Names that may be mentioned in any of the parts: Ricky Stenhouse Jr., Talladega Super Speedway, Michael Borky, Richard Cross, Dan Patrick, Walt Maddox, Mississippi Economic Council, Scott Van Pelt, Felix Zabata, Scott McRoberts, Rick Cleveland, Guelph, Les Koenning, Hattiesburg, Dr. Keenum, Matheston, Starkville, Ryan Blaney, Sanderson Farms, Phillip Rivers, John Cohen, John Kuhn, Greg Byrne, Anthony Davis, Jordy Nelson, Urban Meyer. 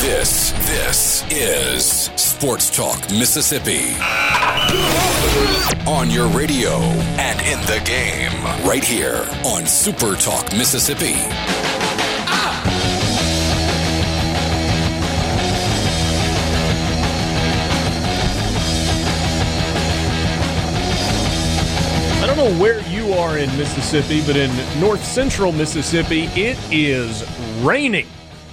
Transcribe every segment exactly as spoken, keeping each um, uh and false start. This, this is Sports Talk Mississippi. On your radio and in the game, right here on Super Talk Mississippi. I don't know where you are in Mississippi, but in north central Mississippi, it is raining.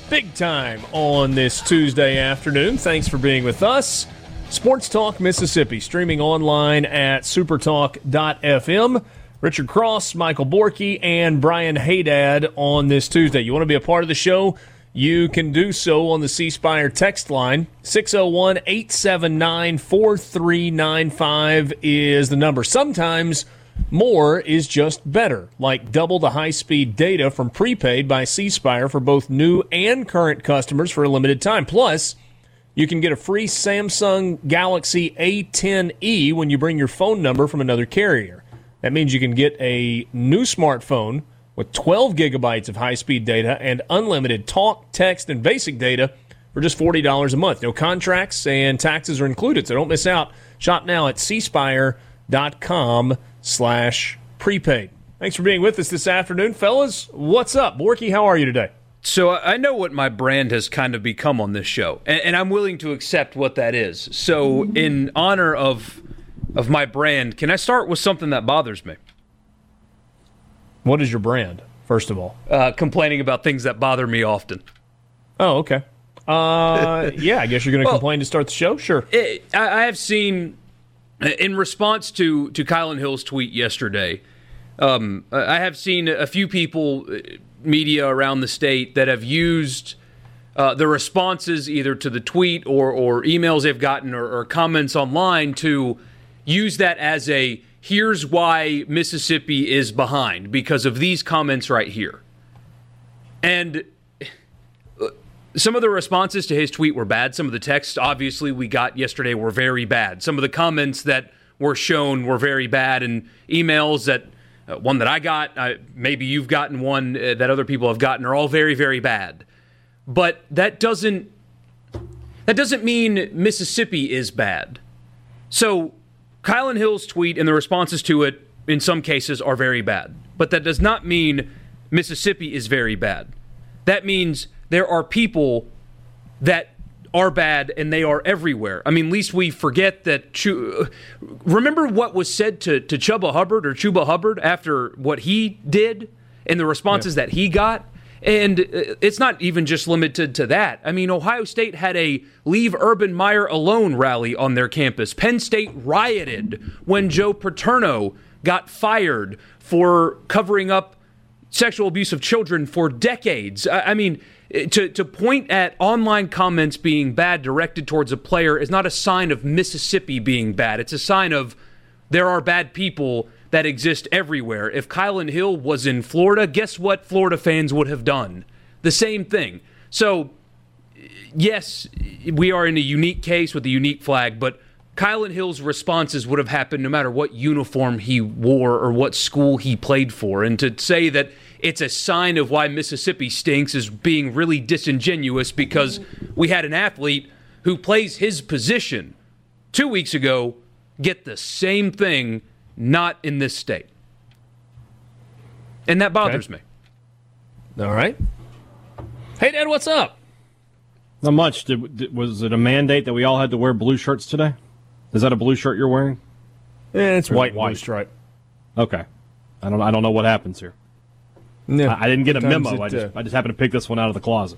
Big time on this Tuesday afternoon. Thanks for being with us. Sports Talk Mississippi, streaming online at supertalk dot f m. Richard Cross, Michael Borky, and Brian Hadad on this Tuesday. You want to be a part of the show? You can do so on the C Spire text line. six oh one, eight seven nine, four three nine five is the number. Sometimes more is just better, like double the high-speed data from prepaid by C Spire for both new and current customers for a limited time. Plus, you can get a free Samsung Galaxy A ten e when you bring your phone number from another carrier. That means you can get a new smartphone with twelve gigabytes of high-speed data and unlimited talk, text, and basic data for just forty dollars a month. No contracts and taxes are included, so don't miss out. Shop now at c spire dot com. Slash prepaid. Thanks for being with us this afternoon, fellas. What's up, Borky? How are you today? So I know what my brand has kind of become on this show, and, and I'm willing to accept what that is. So in honor of of my brand, can I start with something that bothers me? What is your brand, first of all? Uh, complaining about things that bother me often. Oh, okay. Uh, yeah, I guess you're going to well, complain to start the show? Sure. It, I, I have seen... In response to, to Kylan Hill's tweet yesterday, um, I have seen a few people, media around the state, that have used uh, the responses either to the tweet or, or emails they've gotten or, or comments online to use that as a, here's why Mississippi is behind because of these comments right here. And some of the responses to his tweet were bad. Some of the texts, obviously, we got yesterday were very bad. Some of the comments that were shown were very bad, and emails that, uh, one that I got, uh, maybe you've gotten one uh, that other people have gotten, are all very, very bad. But that doesn't, that doesn't mean Mississippi is bad. So Kylan Hill's tweet and the responses to it, in some cases, are very bad. But that does not mean Mississippi is very bad. That means there are people that are bad, and they are everywhere. I mean, at least we forget that. Chu- Remember what was said to, to Chuba Hubbard or Chuba Hubbard after what he did and the responses yeah. that he got? And it's not even just limited to that. I mean, Ohio State had a Leave Urban Meyer Alone rally on their campus. Penn State rioted when Joe Paterno got fired for covering up sexual abuse of children for decades. I, I mean... To to point at online comments being bad directed towards a player is not a sign of Mississippi being bad. It's a sign of there are bad people that exist everywhere. If Kylan Hill was in Florida, guess what Florida fans would have done? The same thing. So, yes, we are in a unique case with a unique flag, but Kylan Hill's responses would have happened no matter what uniform he wore or what school he played for. And to say that it's a sign of why Mississippi stinks is being really disingenuous because we had an athlete who plays his position two weeks ago get the same thing, not in this state. And that bothers okay. me. All right. Hey, Dad, what's up? Not much. Did, was it a mandate that we all had to wear blue shirts today? Is that a blue shirt you're wearing? Yeah, it's white, white stripe. Okay, I don't. I don't know what happens here. No, I, I didn't get a memo. It, I, just, uh, I just happened to pick this one out of the closet.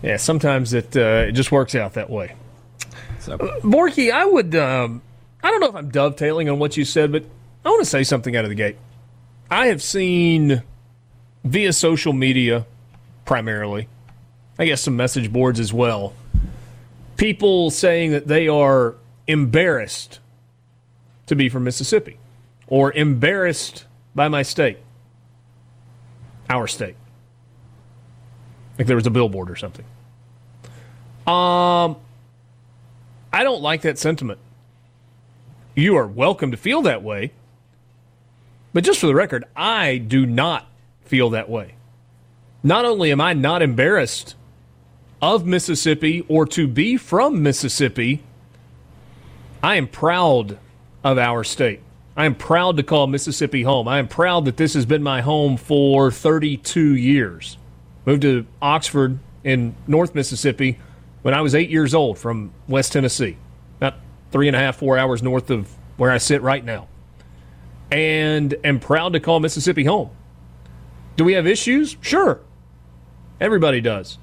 Yeah, sometimes it uh, it just works out that way. So, uh, Borky, I would. Um, I don't know if I'm dovetailing on what you said, but I want to say something out of the gate. I have seen via social media, primarily, I guess some message boards as well, people saying that they are embarrassed to be from Mississippi or embarrassed by my state, our state. Like there was a billboard or something. Um, I don't like that sentiment. You are welcome to feel that way. But just for the record, I do not feel that way. Not only am I not embarrassed of Mississippi or to be from Mississippi, I am proud of our state. I am proud to call Mississippi home. I am proud that this has been my home for thirty-two years. Moved to Oxford in North Mississippi when I was eight years old from West Tennessee, about three and a half, four hours north of where I sit right now, and am proud to call Mississippi home. Do we have issues? Sure. Everybody does.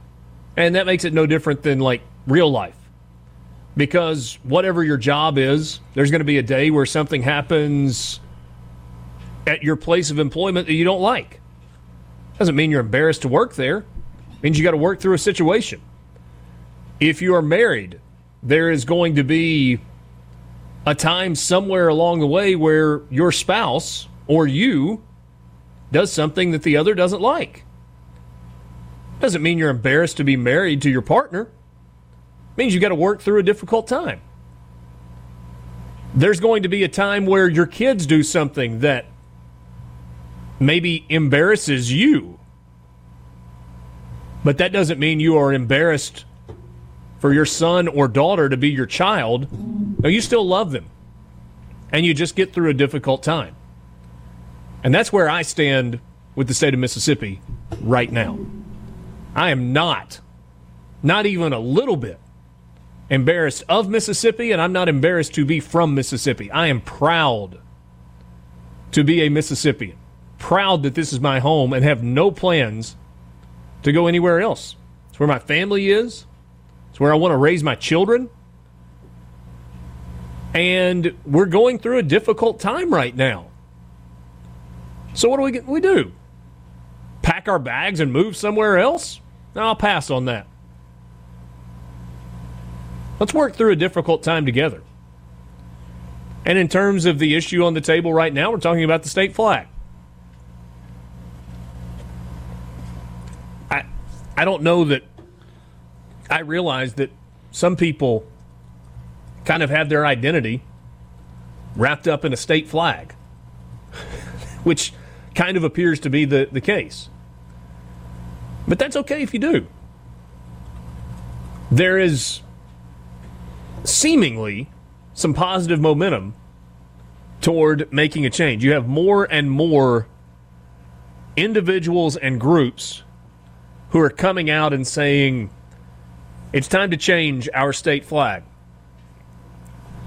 And that makes it no different than, like, real life. Because whatever your job is, there's going to be a day where something happens at your place of employment that you don't like. Doesn't mean you're embarrassed to work there. It means you got to work through a situation. If you are married, there is going to be a time somewhere along the way where your spouse or you does something that the other doesn't like. Doesn't mean you're embarrassed to be married to your partner. It means you got to work through a difficult time. There's going to be a time where your kids do something that maybe embarrasses you. But that doesn't mean you are embarrassed for your son or daughter to be your child. No, you still love them. And you just get through a difficult time. And that's where I stand with the state of Mississippi right now. I am not, not even a little bit, embarrassed of Mississippi, and I'm not embarrassed to be from Mississippi. I am proud to be a Mississippian, proud that this is my home and have no plans to go anywhere else. It's where my family is. It's where I want to raise my children. And we're going through a difficult time right now. So what do we we do? Pack our bags and move somewhere else? No, I'll pass on that. Let's work through a difficult time together. And in terms of the issue on the table right now, we're talking about the state flag. I I don't know that I realize that some people kind of have their identity wrapped up in a state flag, which kind of appears to be the, the case. But that's okay if you do. There is seemingly some positive momentum toward making a change. You have more and more individuals and groups who are coming out and saying, it's time to change our state flag.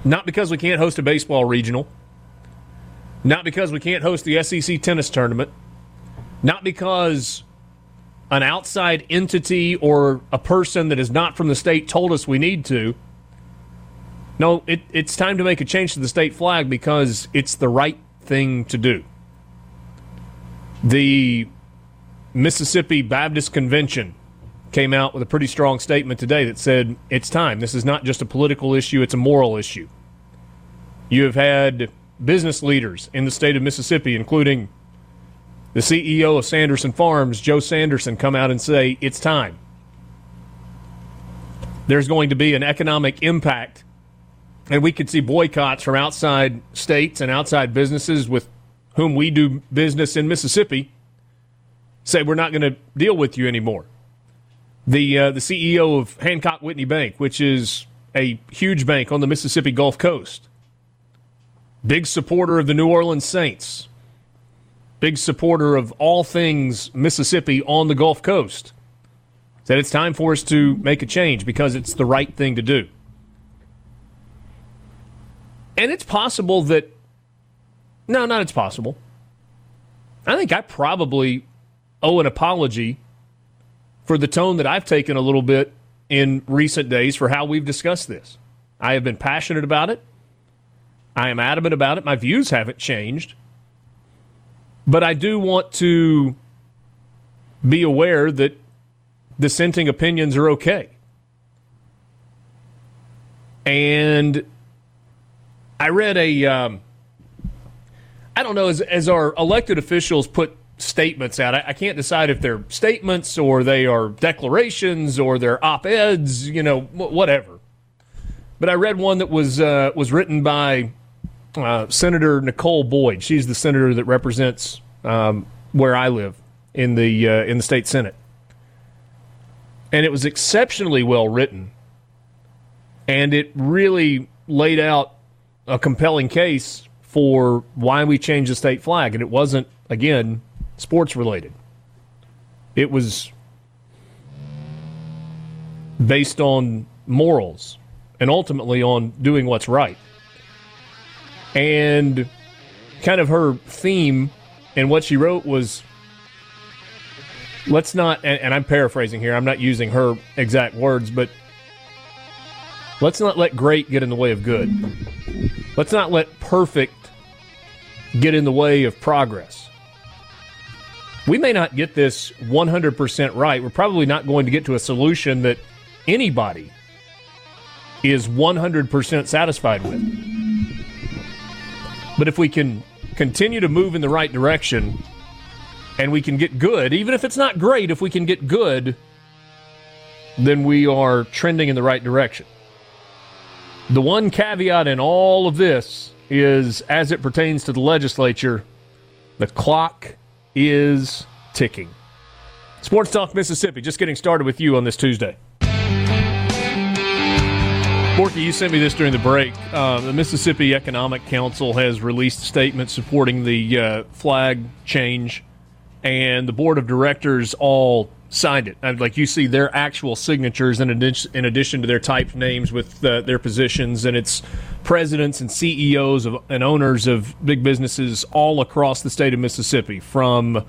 Not because we can't host a baseball regional. Not because we can't host the S E C tennis tournament. Not because an outside entity or a person that is not from the state told us we need to. No, it, it's time to make a change to the state flag because it's the right thing to do. The Mississippi Baptist Convention came out with a pretty strong statement today that said, it's time. This is not just a political issue, it's a moral issue. You have had business leaders in the state of Mississippi, including the C E O of Sanderson Farms, Joe Sanderson, come out and say, it's time. There's going to be an economic impact, and we could see boycotts from outside states and outside businesses with whom we do business in Mississippi say, we're not going to deal with you anymore. The, uh, the C E O of Hancock Whitney Bank, which is a huge bank on the Mississippi Gulf Coast, big supporter of the New Orleans Saints, big supporter of all things Mississippi on the Gulf Coast, said it's time for us to make a change because it's the right thing to do. And it's possible that, no, not it's possible. I think I probably owe an apology for the tone that I've taken a little bit in recent days for how we've discussed this. I have been passionate about it. I am adamant about it. My views haven't changed. But I do want to be aware that dissenting opinions are okay. And I read a, um, I don't know, as, as our elected officials put statements out, I, I can't decide if they're statements or they are declarations or they're op-eds, you know, w- whatever. But I read one that was uh, was written by uh, Senator Nicole Boyd. She's the senator that represents um, where I live in the uh, in the state Senate. And it was exceptionally well written. And it really laid out a compelling case for why we changed the state flag. And it wasn't, again, sports related. It was based on morals and ultimately on doing what's right. And kind of her theme and what she wrote was, let's not, and, and I'm paraphrasing here, I'm not using her exact words, but let's not let great get in the way of good. Let's not let perfect get in the way of progress. We may not get this one hundred percent right. We're probably not going to get to a solution that anybody is one hundred percent satisfied with. But if we can continue to move in the right direction and we can get good, even if it's not great, if we can get good, then we are trending in the right direction. The one caveat in all of this is, as it pertains to the legislature, the clock is ticking. Sports Talk Mississippi, just getting started with you on this Tuesday. Borky, you sent me this during the break. Uh, the Mississippi Economic Council has released a statement supporting the uh, flag change, and the board of directors all signed it. I'd like you see their actual signatures in addition, in addition to their typed names with uh, their positions, and it's presidents and C E Os of, and owners of big businesses all across the state of Mississippi, from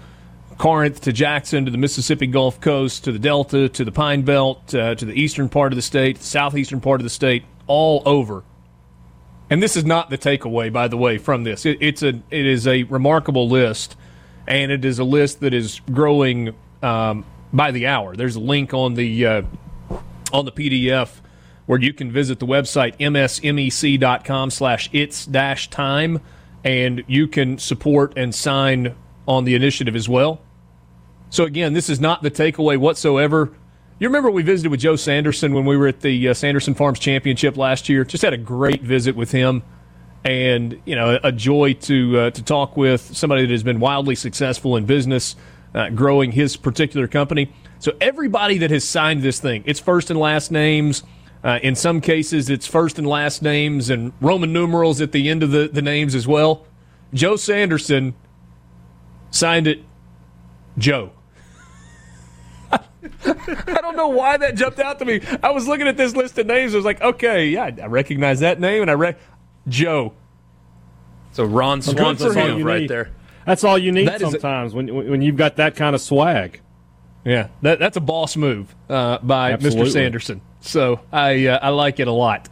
Corinth to Jackson to the Mississippi Gulf Coast to the Delta to the Pine Belt uh, to the eastern part of the state, the southeastern part of the state, all over. And this is not the takeaway, by the way, from this. It, it's a it is a remarkable list, and it is a list that is growing um, by the hour. There's a link on the uh, on the P D F where you can visit the website m s m e c dot com slash its dash time, and you can support and sign on the initiative as well. So again, this is not the takeaway whatsoever. You remember we visited with Joe Sanderson when we were at the uh, Sanderson Farms Championship last year. Just had a great visit with him, and you know, a joy to uh, to talk with somebody that has been wildly successful in business, uh, growing his particular company. So everybody that has signed this thing, it's first and last names. Uh, in some cases, it's first and last names and Roman numerals at the end of the, the names as well. Joe Sanderson signed it, Joe. I don't know why that jumped out to me. I was looking at this list of names. I was like, okay, yeah, I recognize that name, and I rec- Joe. So Ron Swanson's name right need. there. That's all you need that sometimes a- when when you've got that kind of swag. Yeah, that, that's a boss move uh, by Absolutely. Mister Sanderson. So I uh, I like it a lot.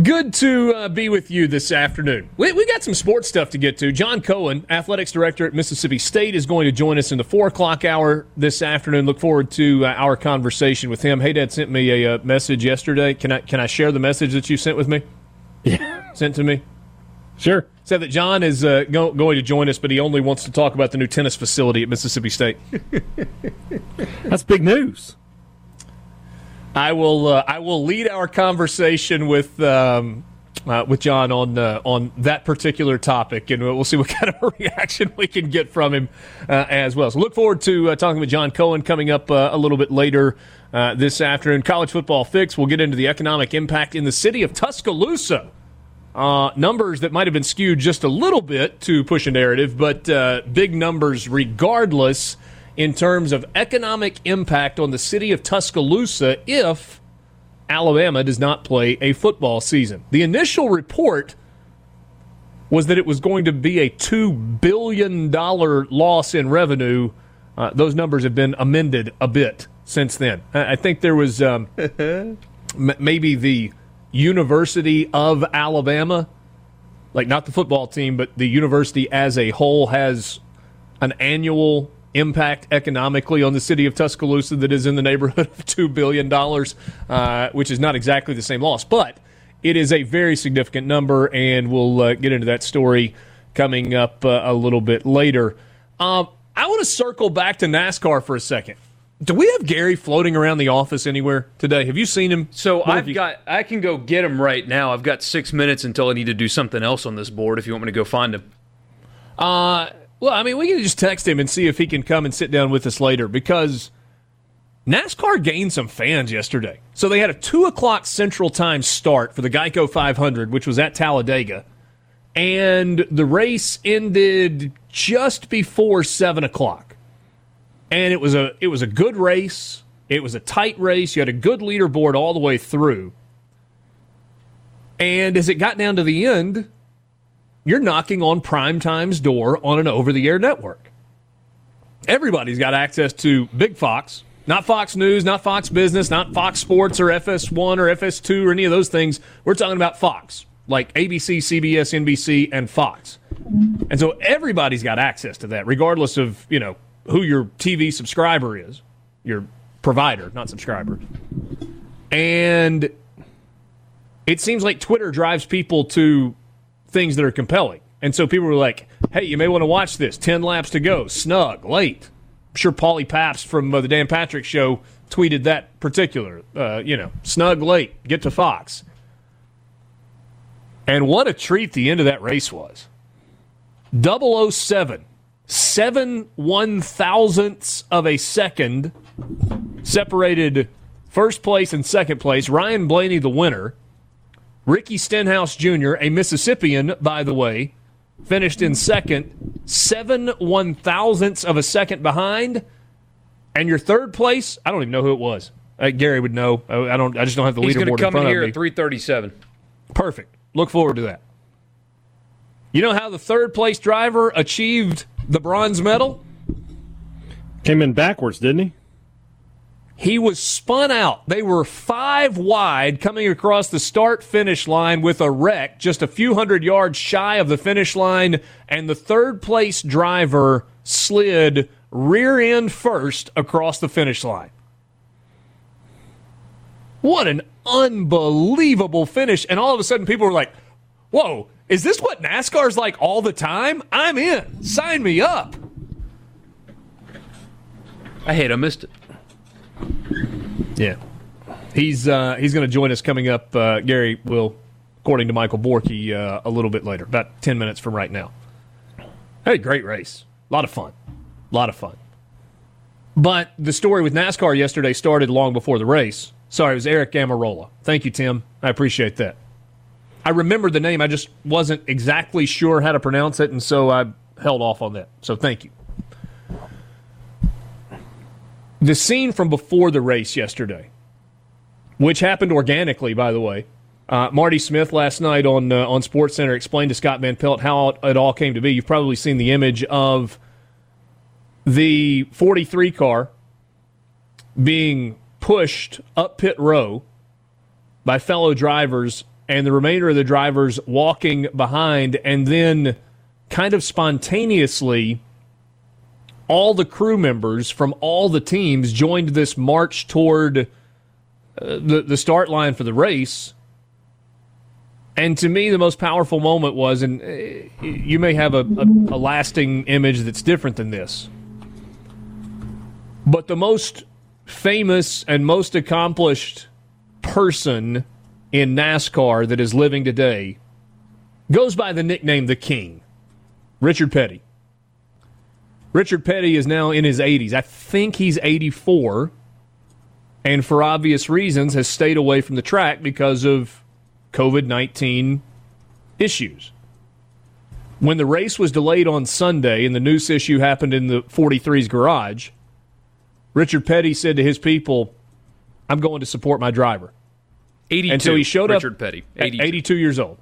Good to uh, be with you this afternoon. We, we got some sports stuff to get to. John Cohen, athletics director at Mississippi State, is going to join us in the four o'clock hour this afternoon. Look forward to uh, our conversation with him. Hey, Dad sent me a uh, message yesterday. Can I can I share the message that you sent with me? Yeah. Sent to me? Sure. Said that John is uh, go, going to join us, but he only wants to talk about the new tennis facility at Mississippi State. That's big news. I will. Uh, I will lead our conversation with um, uh, with John on uh, on that particular topic, and we'll see what kind of reaction we can get from him uh, as well. So, look forward to uh, talking with John Cohen coming up uh, a little bit later uh, this afternoon. College football fix. We'll get into the economic impact in the city of Tuscaloosa. Uh, numbers that might have been skewed just a little bit to push a narrative, but uh, big numbers regardless, in terms of economic impact on the city of Tuscaloosa if Alabama does not play a football season. The initial report was that it was going to be a two billion dollars loss in revenue. Uh, those numbers have been amended a bit since then. I think there was um, m- maybe the University of Alabama, like not the football team, but the university as a whole has an annual impact economically on the city of Tuscaloosa that is in the neighborhood of two billion dollars, uh, which is not exactly the same loss. But it is a very significant number, and we'll uh, get into that story coming up uh, a little bit later. Um, I want to circle back to NASCAR for a second. Do we have Gary floating around the office anywhere today? Have you seen him? So what I've you... got, I can go get him right now. I've got six minutes until I need to do something else on this board if you want me to go find him. Uh, well, I mean, we can just text him and see if he can come and sit down with us later, because NASCAR gained some fans yesterday. So they had a two o'clock Central Time start for the Geico five hundred, which was at Talladega, and the race ended just before seven o'clock. And it was a it was a good race. It was a tight race. You had a good leaderboard all the way through. And as it got down to the end, you're knocking on primetime's door on an over-the-air network. Everybody's got access to Big Fox. Not Fox News, not Fox Business, not Fox Sports or F S one or F S two or any of those things. We're talking about Fox, like A B C, C B S, N B C, and Fox. And so everybody's got access to that, regardless of, you know, who your T V subscriber is, your provider, not subscriber. And it seems like Twitter drives people to things that are compelling. And so people were like, hey, you may want to watch this. ten laps to go, snug, late. I'm sure Paulie Paps from uh, the Dan Patrick Show tweeted that particular, uh, you know, snug, late, get to Fox. And what a treat the end of that race was. double oh seven. Seven one-thousandths of a second separated first place and second place. Ryan Blaney, the winner. Ricky Stenhouse Junior, a Mississippian, by the way, finished in second. Seven one-thousandths of a second behind. And your third place, I don't even know who it was. Uh, Gary would know. I, I don't. I just don't have the He's leaderboard in front of me. He's going to come in here at three thirty-seven. Perfect. Look forward to that. You know how the third-place driver achieved the bronze medal? Came in backwards, didn't he? He was spun out. They were five wide coming across the start-finish line with a wreck just a few hundred yards shy of the finish line, and the third-place driver slid rear-end first across the finish line. What an unbelievable finish. And all of a sudden, people were like, whoa, is this what NASCAR's like all the time? I'm in. Sign me up. I hate I missed it. Yeah. He's uh, he's going to join us coming up. Uh, Gary will, according to Michael Borky, uh, a little bit later, about ten minutes from right now. Hey, great race. A lot of fun. A lot of fun. But the story with NASCAR yesterday started long before the race. Sorry, it was Aric Almirola. Thank you, Tim. I appreciate that. I remembered the name. I just wasn't exactly sure how to pronounce it, and so I held off on that. So thank you. The scene from before the race yesterday, which happened organically, by the way. Uh, Marty Smith last night on uh, on SportsCenter explained to Scott Van Pelt how it all came to be. You've probably seen the image of the forty-three car being pushed up pit row by fellow drivers, and the remainder of the drivers walking behind, and then kind of spontaneously, all the crew members from all the teams joined this march toward uh, the, the start line for the race. And to me, the most powerful moment was, and uh, you may have a, a, a lasting image that's different than this, but the most famous and most accomplished person in NASCAR that is living today goes by the nickname The King, Richard Petty. Richard Petty is now in his eighties. I think he's eighty-four, and for obvious reasons has stayed away from the track because of covid nineteen issues. When the race was delayed on Sunday and the noose issue happened in the forty-three's garage, Richard Petty said to his people, I'm going to support my driver. eighty-two, and so he showed Richard up Petty, eighty-two. eighty-two years old.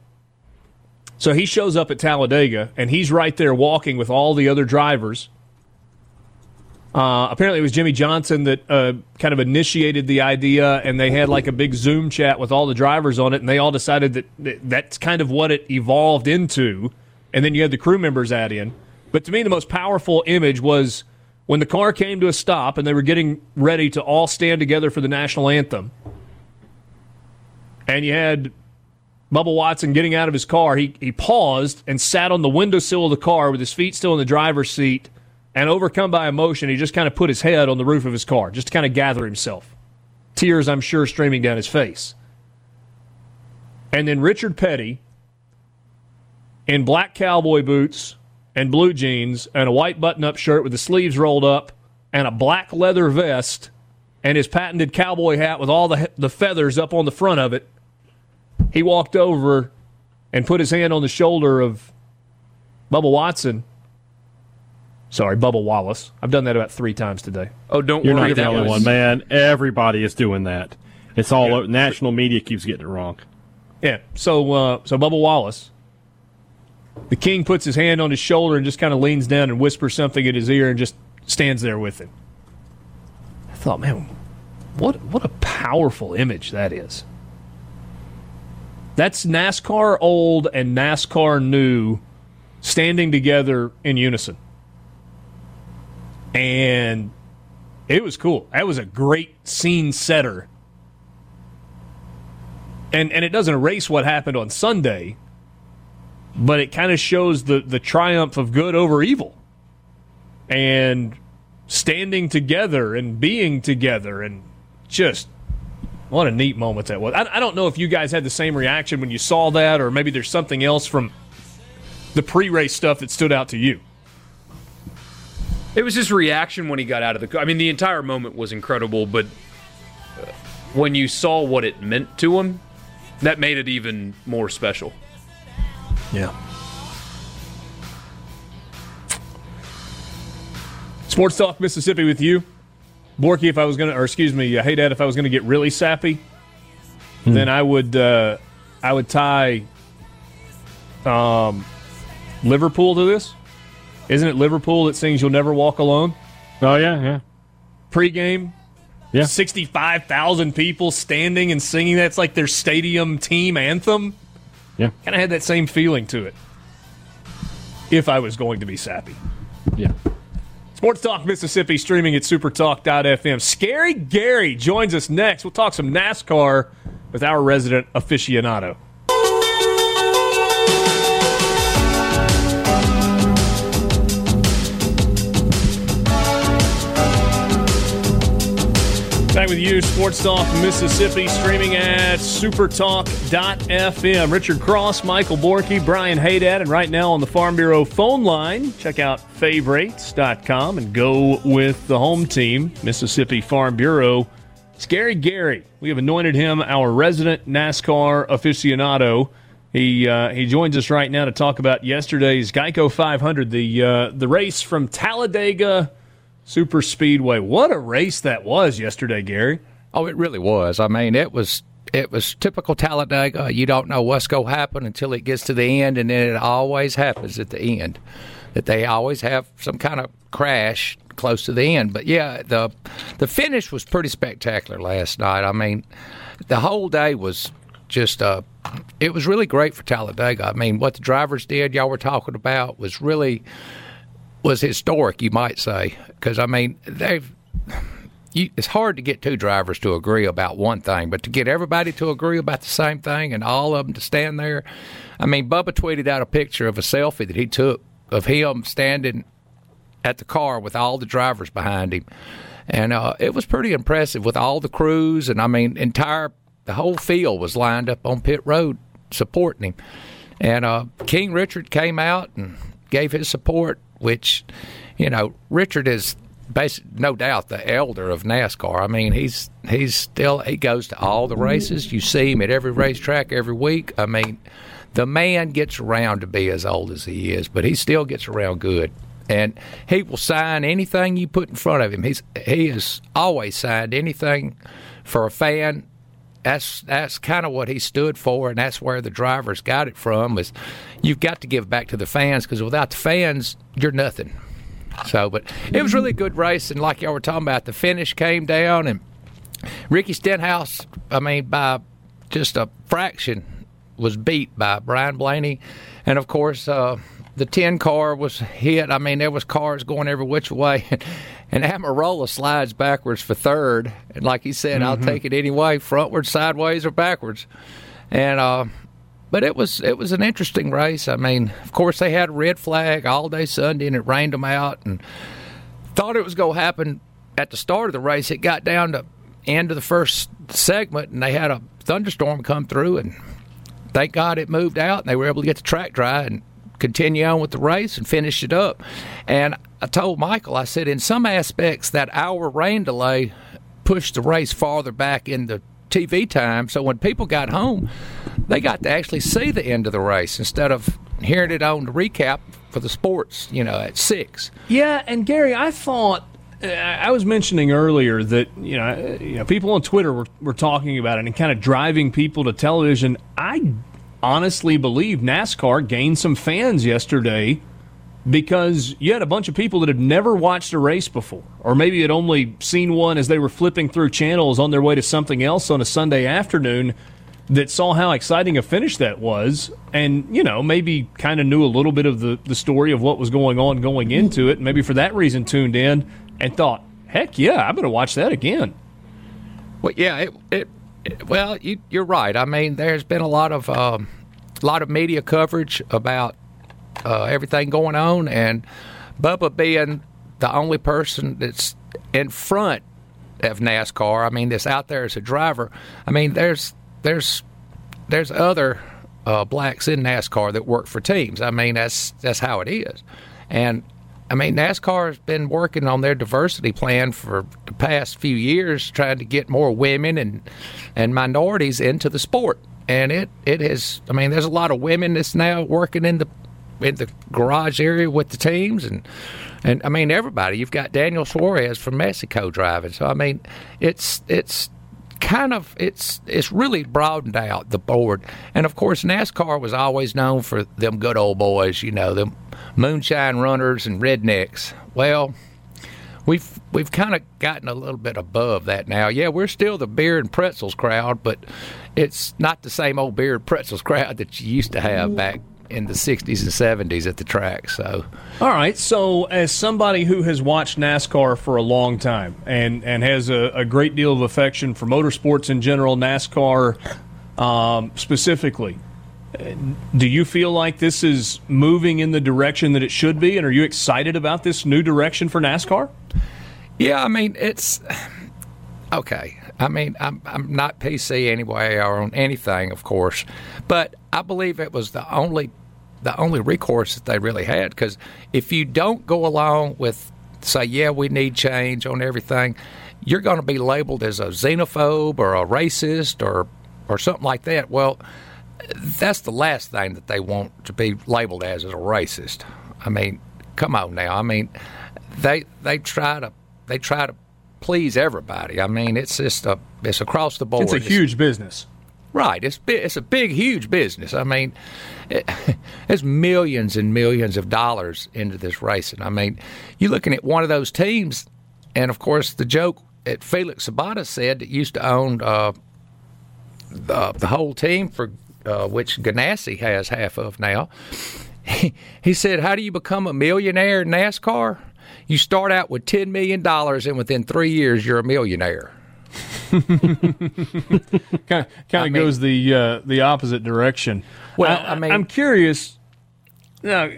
So he shows up at Talladega, and he's right there walking with all the other drivers. Uh, apparently it was Jimmy Johnson that uh, kind of initiated the idea, and they had like a big Zoom chat with all the drivers on it, and they all decided that that's kind of what it evolved into, and then you had the crew members add in. But to me, the most powerful image was when the car came to a stop, and they were getting ready to all stand together for the national anthem. And you had Bubba Watson getting out of his car, he, he paused and sat on the windowsill of the car with his feet still in the driver's seat, and overcome by emotion, he just kind of put his head on the roof of his car, just to kind of gather himself. Tears, I'm sure, streaming down his face. And then Richard Petty, in black cowboy boots and blue jeans and a white button-up shirt with the sleeves rolled up and a black leather vest and his patented cowboy hat with all the the feathers up on the front of it, he walked over and put his hand on the shoulder of Bubba Watson. Sorry, Bubba Wallace. I've done that about three times today. Oh, don't You're worry. You're not the only one, man. Everybody is doing that. It's all yeah. over. National media keeps getting it wrong. Yeah, so uh, so Bubba Wallace, the king puts his hand on his shoulder and just kind of leans down and whispers something in his ear and just stands there with him. I thought, man, what what a powerful image that is. That's NASCAR old and NASCAR new standing together in unison. And it was cool. That was a great scene setter. And and it doesn't erase what happened on Sunday, but it kind of shows the, the triumph of good over evil. And standing together and being together, and just what a neat moment that was. I, I don't know if you guys had the same reaction when you saw that, or maybe there's something else from the pre-race stuff that stood out to you. It was his reaction when he got out of the car. I mean, the entire moment was incredible, but when you saw what it meant to him, that made it even more special. Yeah. Sports Talk Mississippi with you. Borky, if I was going to, or excuse me, Hadad, if I was going to get really sappy, hmm. then I would uh, I would tie um, Liverpool to this. Isn't it Liverpool that sings You'll Never Walk Alone? Oh, yeah, yeah. Pre-game, yeah. sixty-five thousand people standing and singing. That's like their stadium team anthem. Yeah. Kind of had that same feeling to it, if I was going to be sappy. Yeah. Sports Talk Mississippi, streaming at supertalk dot f m. Scary Gary joins us next. We'll talk some NASCAR with our resident aficionado. Back with you, Sports Talk Mississippi, streaming at supertalk dot f m. Richard Cross, Michael Borky, Brian Hadad, and right now on the Farm Bureau phone line, check out favorites dot com and go with the home team, Mississippi Farm Bureau. Scary Gary, we have anointed him our resident NASCAR aficionado. He uh, he joins us right now to talk about yesterday's Geico five hundred, the uh, the race from Talladega Super Speedway. What a race that was yesterday, Gary. Oh, it really was. I mean, it was it was typical Talladega. You don't know what's going to happen until it gets to the end, and then it always happens at the end, that they always have some kind of crash close to the end. But, yeah, the the finish was pretty spectacular last night. I mean, the whole day was just uh, – it was really great for Talladega. I mean, what the drivers did, y'all were talking about, was really – was historic, you might say, because I mean they've you, it's hard to get two drivers to agree about one thing, but to get everybody to agree about the same thing and all of them to stand there. I mean, Bubba tweeted out a picture of a selfie that he took of him standing at the car with all the drivers behind him, and uh it was pretty impressive with all the crews, and I mean entire the whole field was lined up on pit road supporting him, and uh King Richard came out and gave his support, which, you know, Richard is basic, no doubt the elder of NASCAR. I mean, he's he's still, he goes to all the races. You see him at every racetrack every week. I mean, the man gets around to be as old as he is, but he still gets around good. And he will sign anything you put in front of him. He's He has always signed anything for a fan. That's that's kind of what he stood for, and that's where the drivers got it from. Is you've got to give back to the fans, because without the fans, you're nothing. So, but it was really a good race, and like y'all were talking about, the finish came down, and Ricky Stenhouse, I mean, by just a fraction, was beat by Ryan Blaney, and of course, uh, the ten car was hit. I mean, there was cars going every which way. And Almirola slides backwards for third. And like he said, mm-hmm. I'll take it anyway, frontwards, sideways, or backwards. And uh, But it was it was an interesting race. I mean, of course, they had a red flag all day Sunday, and it rained them out. And thought it was going to happen at the start of the race. It got down to end of the first segment, and they had a thunderstorm come through, and thank God it moved out, and they were able to get the track dry and continue on with the race and finish it up. And I told Michael, I said, in some aspects, that hour rain delay pushed the race farther back in the T V time, so when people got home, they got to actually see the end of the race instead of hearing it on the recap for the sports, you know, at six. Yeah, and Gary, I thought, I was mentioning earlier that, you know, you know people on Twitter were, were talking about it and kind of driving people to television. I honestly believe NASCAR gained some fans yesterday because you had a bunch of people that had never watched a race before, or maybe had only seen one as they were flipping through channels on their way to something else on a Sunday afternoon, that saw how exciting a finish that was, and, you know, maybe kind of knew a little bit of the, the story of what was going on going into it, and maybe for that reason tuned in and thought, heck yeah, I'm going to watch that again. Well, yeah, it, it, it, well, you, you're right. I mean, there's been a lot of, um, lot of media coverage about Uh, everything going on, and Bubba being the only person that's in front of NASCAR, I mean, that's out there as a driver. I mean, there's there's there's other uh, blacks in NASCAR that work for teams. I mean, that's that's how it is. And I mean, NASCAR has been working on their diversity plan for the past few years, trying to get more women and and minorities into the sport. And it it has. I mean, there's a lot of women that's now working in the in the garage area with the teams, and and I mean everybody. You've got Daniel Suarez from Mexico driving, so I mean it's it's kind of it's it's really broadened out the board. And of course NASCAR was always known for them good old boys, you know, them moonshine runners and rednecks. Well, we've we've kind of gotten a little bit above that now. Yeah, we're still the beer and pretzels crowd, but it's not the same old beer and pretzels crowd that you used to have back in the sixties and seventies at the track. So, all right, so as somebody who has watched NASCAR for a long time and, and has a, a great deal of affection for motorsports in general, NASCAR um, specifically, do you feel like this is moving in the direction that it should be, and are you excited about this new direction for NASCAR? Yeah, I mean, it's okay. I mean, I'm I'm not P C anyway or on anything, of course, but I believe it was the only the only recourse that they really had, because if you don't go along with, say, yeah, we need change on everything, you're going to be labeled as a xenophobe or a racist or, or something like that. Well, that's the last thing that they want to be labeled as, as a racist. I mean, come on now. I mean, they they try to they try to please everybody. I mean, it's just a, it's across the board. It's a huge it's, business. Right. It's it's a big, huge business. I mean, it, it's millions and millions of dollars into this racing. I mean, you're looking at one of those teams, and, of course, the joke that Felix Zabata said that used to own uh, the, the whole team, for uh, which Ganassi has half of now. He, he said, how do you become a millionaire in NASCAR? You start out with ten million dollars, and within three years, you're a millionaire. kind of, kind I of mean, goes the uh, the opposite direction. Well, I, I mean, I'm curious. No,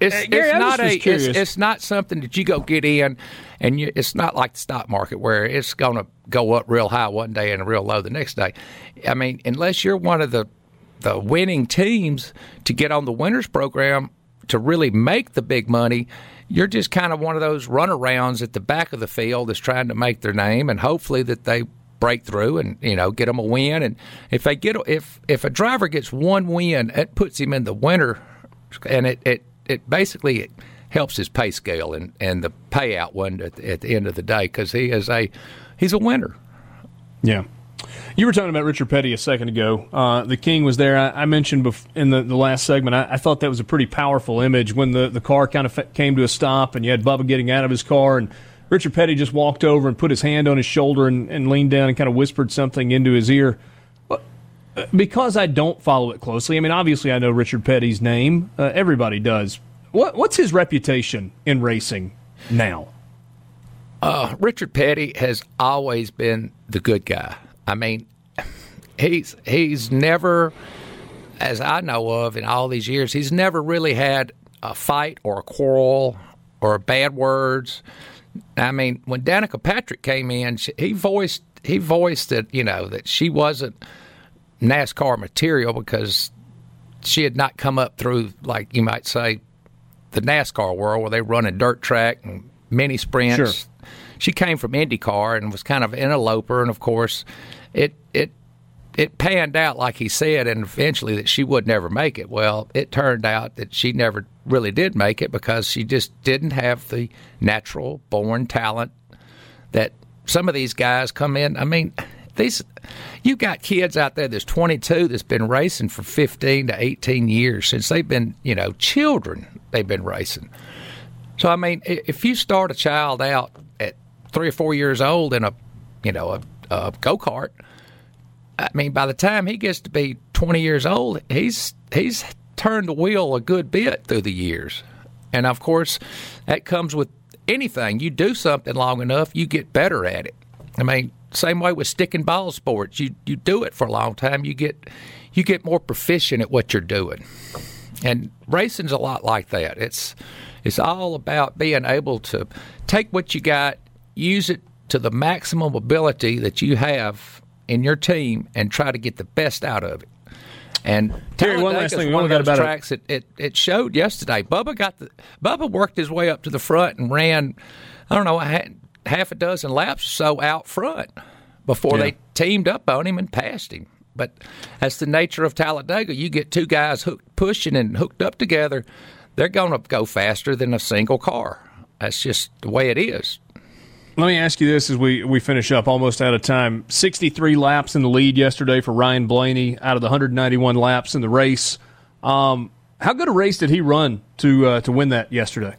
it's, uh, Gary, it's not a it's, it's not something that you go get in, and you, it's not like the stock market where it's going to go up real high one day and real low the next day. I mean, unless you're one of the the winning teams to get on the winners program to really make the big money, you're just kind of one of those runarounds at the back of the field that's trying to make their name, and hopefully that they break through and, you know, get them a win. And if they get if if a driver gets one win, it puts him in the winner, and it it, it basically it helps his pay scale and, and the payout one at the, at the end of the day, because he is a he's a winner. Yeah. You were talking about Richard Petty a second ago. Uh, the King was there. I, I mentioned bef- in the, the last segment, I, I thought that was a pretty powerful image when the, the car kind of f- came to a stop and you had Bubba getting out of his car, and Richard Petty just walked over and put his hand on his shoulder and, and leaned down and kind of whispered something into his ear. Because I don't follow it closely, I mean, obviously I know Richard Petty's name. Uh, everybody does. What, what's his reputation in racing now? Uh, Richard Petty has always been the good guy. I mean, he's he's never as I know of in all these years, he's never really had a fight or a quarrel or bad words. I mean, when Danica Patrick came in, she, he voiced he voiced that, you know, that she wasn't NASCAR material because she had not come up through, like you might say, the NASCAR world where they run a dirt track and mini sprints. Sure. She came from IndyCar and was kind of an interloper, and of course, it it it panned out like he said, and eventually that she would never make it. Well, it turned out that she never really did make it because she just didn't have the natural born talent that some of these guys come in. I mean, these you got kids out there that's twenty-two that's been racing for fifteen to eighteen years since they've been, you know, children. They've been racing. So I mean, if you start a child out at three or four years old in a, you know, a, a go-kart, I mean, by the time he gets to be twenty years old, he's he's turned the wheel a good bit through the years, and of course, that comes with anything. You do something long enough, you get better at it. I mean, same way with stick and ball sports. You you do it for a long time, you get you get more proficient at what you're doing, and racing's a lot like that. It's It's all about being able to take what you got, use it to the maximum ability that you have in your team, and try to get the best out of it. And Terry, one last thing, one of those about tracks it. It, it, it showed yesterday. Bubba got the Bubba worked his way up to the front and ran, I don't know, half a dozen laps or so out front before yeah. they teamed up on him and passed him. But that's the nature of Talladega. You get two guys hooked, pushing and hooked up together. They're going to go faster than a single car. That's just the way it is. Let me ask you this as we, we finish up, almost out of time. sixty-three laps in the lead yesterday for Ryan Blaney out of the one hundred ninety-one laps in the race. Um, how good a race did he run to uh, to win that yesterday?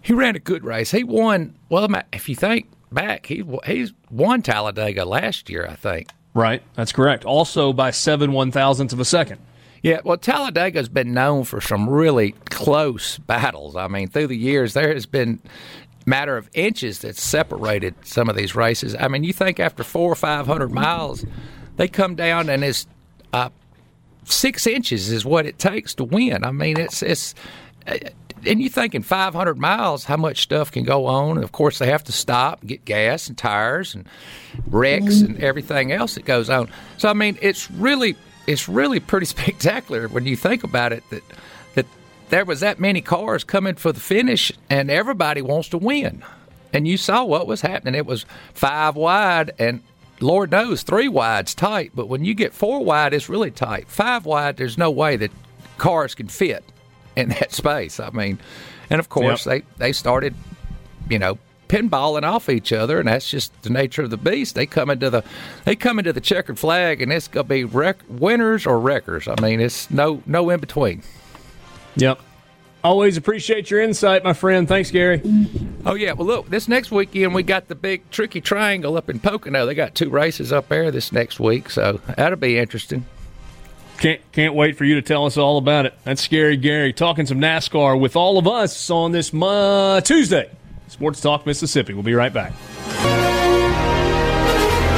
He ran a good race. He won, well, if you think back, he he's won Talladega last year, I think. Right, that's correct. Also by seven one-thousandths of a second. Yeah, well, Talladega's been known for some really close battles. I mean, through the years, there has been a matter of inches that separated some of these races. I mean, you think after four or five hundred miles, they come down and it's uh, six inches is what it takes to win. I mean, it's it's, and you think in five hundred miles, how much stuff can go on? And of course, they have to stop, and get gas and tires and wrecks and everything else that goes on. So, I mean, it's really. It's really pretty spectacular when you think about it that that there was that many cars coming for the finish and everybody wants to win. And you saw what was happening. It was five wide and Lord knows three wide's tight, but when you get four wide, it's really tight. Five wide, there's no way that cars can fit in that space. I mean, and of course, yep. they, they started, you know, pinballing off each other, and that's just the nature of the beast. They come into the, they come into the checkered flag, and it's gonna be wreck, winners or wreckers. I mean, it's no no in between. Yep. Always appreciate your insight, my friend. Thanks, Gary. Oh yeah. Well, look, this next weekend we got the big tricky triangle up in Pocono. They got two races up there this next week, so that'll be interesting. Can't can't wait for you to tell us all about it. That's Scary Gary talking some NASCAR with all of us on this uh, Tuesday. Sports Talk Mississippi. We'll be right back.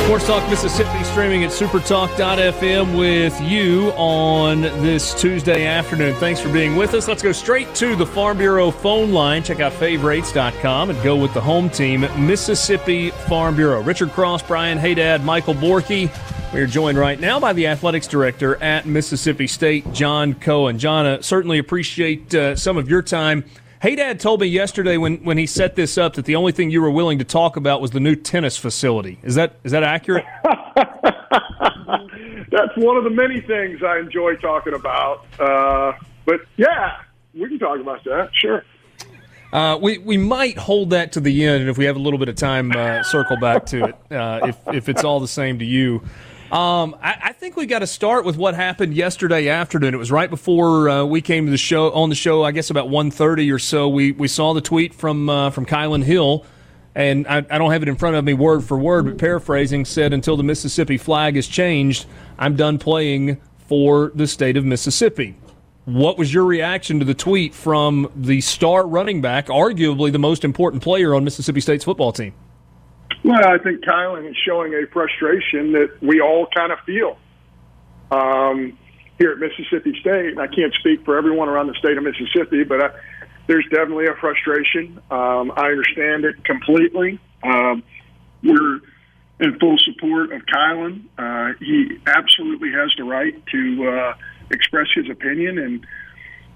Sports Talk Mississippi streaming at supertalk dot f m with you on this Tuesday afternoon. Thanks for being with us. Let's go straight to the Farm Bureau phone line. Check out favorites dot com and go with the home team, Mississippi Farm Bureau. Richard Cross, Brian Hadad, Michael Borky. We are joined right now by the athletics director at Mississippi State, John Cohen. John, uh, certainly appreciate uh, some of your time. Hadad told me yesterday when, when he set this up that the only thing you were willing to talk about was the new tennis facility. Is that is that accurate? That's one of the many things I enjoy talking about. Uh, but, yeah, we can talk about that, sure. Uh, we, we might hold that to the end, and if we have a little bit of time, uh, circle back to it, uh, if, if it's all the same to you. Um, I, I think we got to start with what happened yesterday afternoon. It was right before uh, we came to the show on the show. I guess about one thirty or so. We we saw the tweet from uh, from Kylan Hill, and I, I don't have it in front of me word for word, but paraphrasing said, "Until the Mississippi flag is changed, I'm done playing for the state of Mississippi." What was your reaction to the tweet from the star running back, arguably the most important player on Mississippi State's football team? Well, I think Kylan is showing a frustration that we all kind of feel. Um, here at Mississippi State, and I can't speak for everyone around the state of Mississippi, but I, there's definitely a frustration. Um, I understand it completely. Um, we're in full support of Kylan. Uh, he absolutely has the right to uh, express his opinion, and,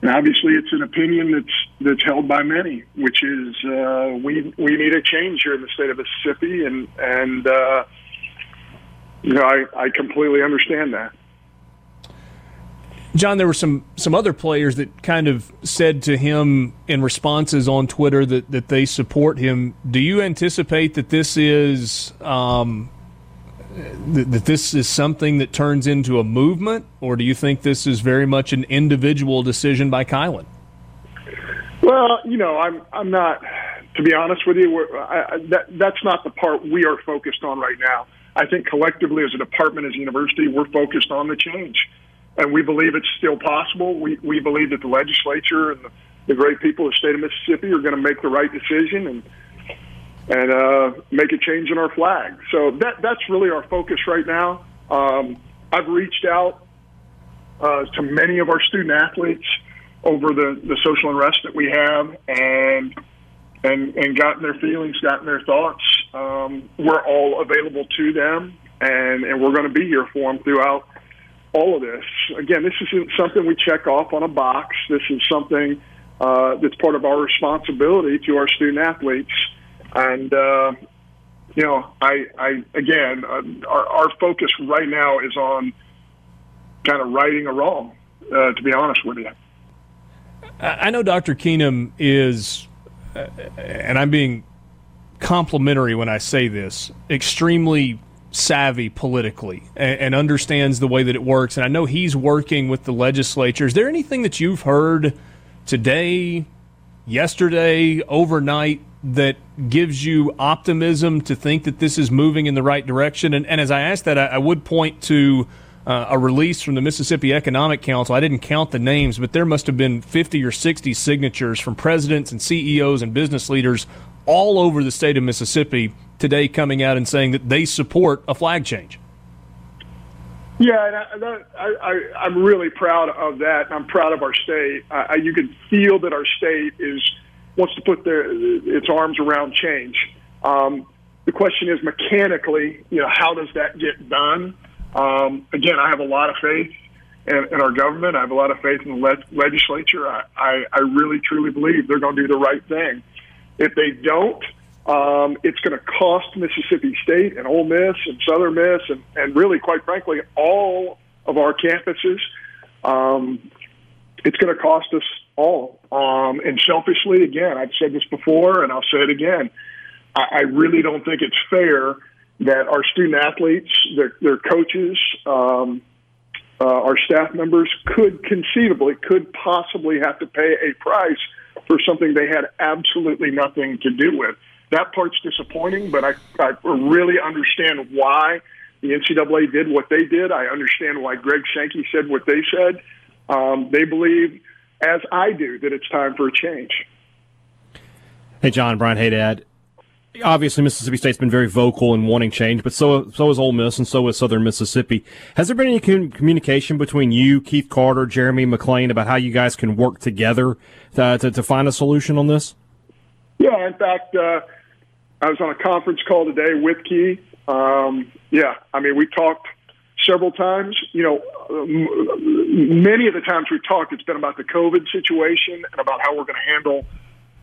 and obviously it's an opinion that's that's held by many, which is uh, we we need a change here in the state of Mississippi, and and uh, you know I, I completely understand that. John, there were some, some other players that kind of said to him in responses on Twitter that, that they support him. Do you anticipate that this is um, that, that this is something that turns into a movement, or do you think this is very much an individual decision by Kylan? Well, you know, I'm I'm not, to be honest with you, we're, I, that that's not the part we are focused on right now. I think collectively as a department, as a university, we're focused on the change. And we believe it's still possible. We we believe that the legislature and the, the great people of the state of Mississippi are going to make the right decision and and uh, make a change in our flag. So that that's really our focus right now. Um, I've reached out uh, to many of our student athletes over the, the social unrest that we have, and and and gotten their feelings, gotten their thoughts. Um, we're all available to them, and, and we're going to be here for them throughout all of this. Again, this isn't something we check off on a box. This is something uh, that's part of our responsibility to our student-athletes. And, uh, you know, I, I again, uh, our, our focus right now is on kind of righting a wrong, uh, to be honest with you. I know Doctor Keenum is, uh, and I'm being complimentary when I say this, extremely savvy politically and, and understands the way that it works, and I know he's working with the legislature. Is there anything that you've heard today, yesterday, overnight that gives you optimism to think that this is moving in the right direction? And, and as I asked that, I, I would point to uh, a release from the Mississippi Economic Council. I didn't count the names, but there must have been fifty or sixty signatures from presidents and C E Os and business leaders all over the state of Mississippi today coming out and saying that they support a flag change. Yeah, and I, that, I, I, I'm really proud of that. I'm proud of our state. I, you can feel that our state is wants to put their, its arms around change. Um, the question is mechanically, you know, how does that get done? Um, again, I have a lot of faith in, in our government. I have a lot of faith in the le- legislature. I, I, I really, truly believe they're going to do the right thing. If they don't, um, it's going to cost Mississippi State and Ole Miss and Southern Miss and, and really, quite frankly, all of our campuses. Um, it's going to cost us all. Um, and selfishly, again, I've said this before and I'll say it again, I, I really don't think it's fair that our student-athletes, their, their coaches, um, uh, our staff members could conceivably, could possibly have to pay a price for something they had absolutely nothing to do with. That part's disappointing, but I, I really understand why the N C double A did what they did. I understand why Greg Sankey said what they said. Um, they believe, as I do, that it's time for a change. Hey, John, Brian Hadad. Obviously, Mississippi State's been very vocal in wanting change, but so so is Ole Miss and so is Southern Mississippi. Has there been any com- communication between you, Keith Carter, Jeremy McLean, about how you guys can work together to to, to find a solution on this? Yeah, in fact, uh, I was on a conference call today with Keith. Um, yeah, I mean, we talked several times. You know, m- many of the times we talked, it's been about the COVID situation and about how we're going to handle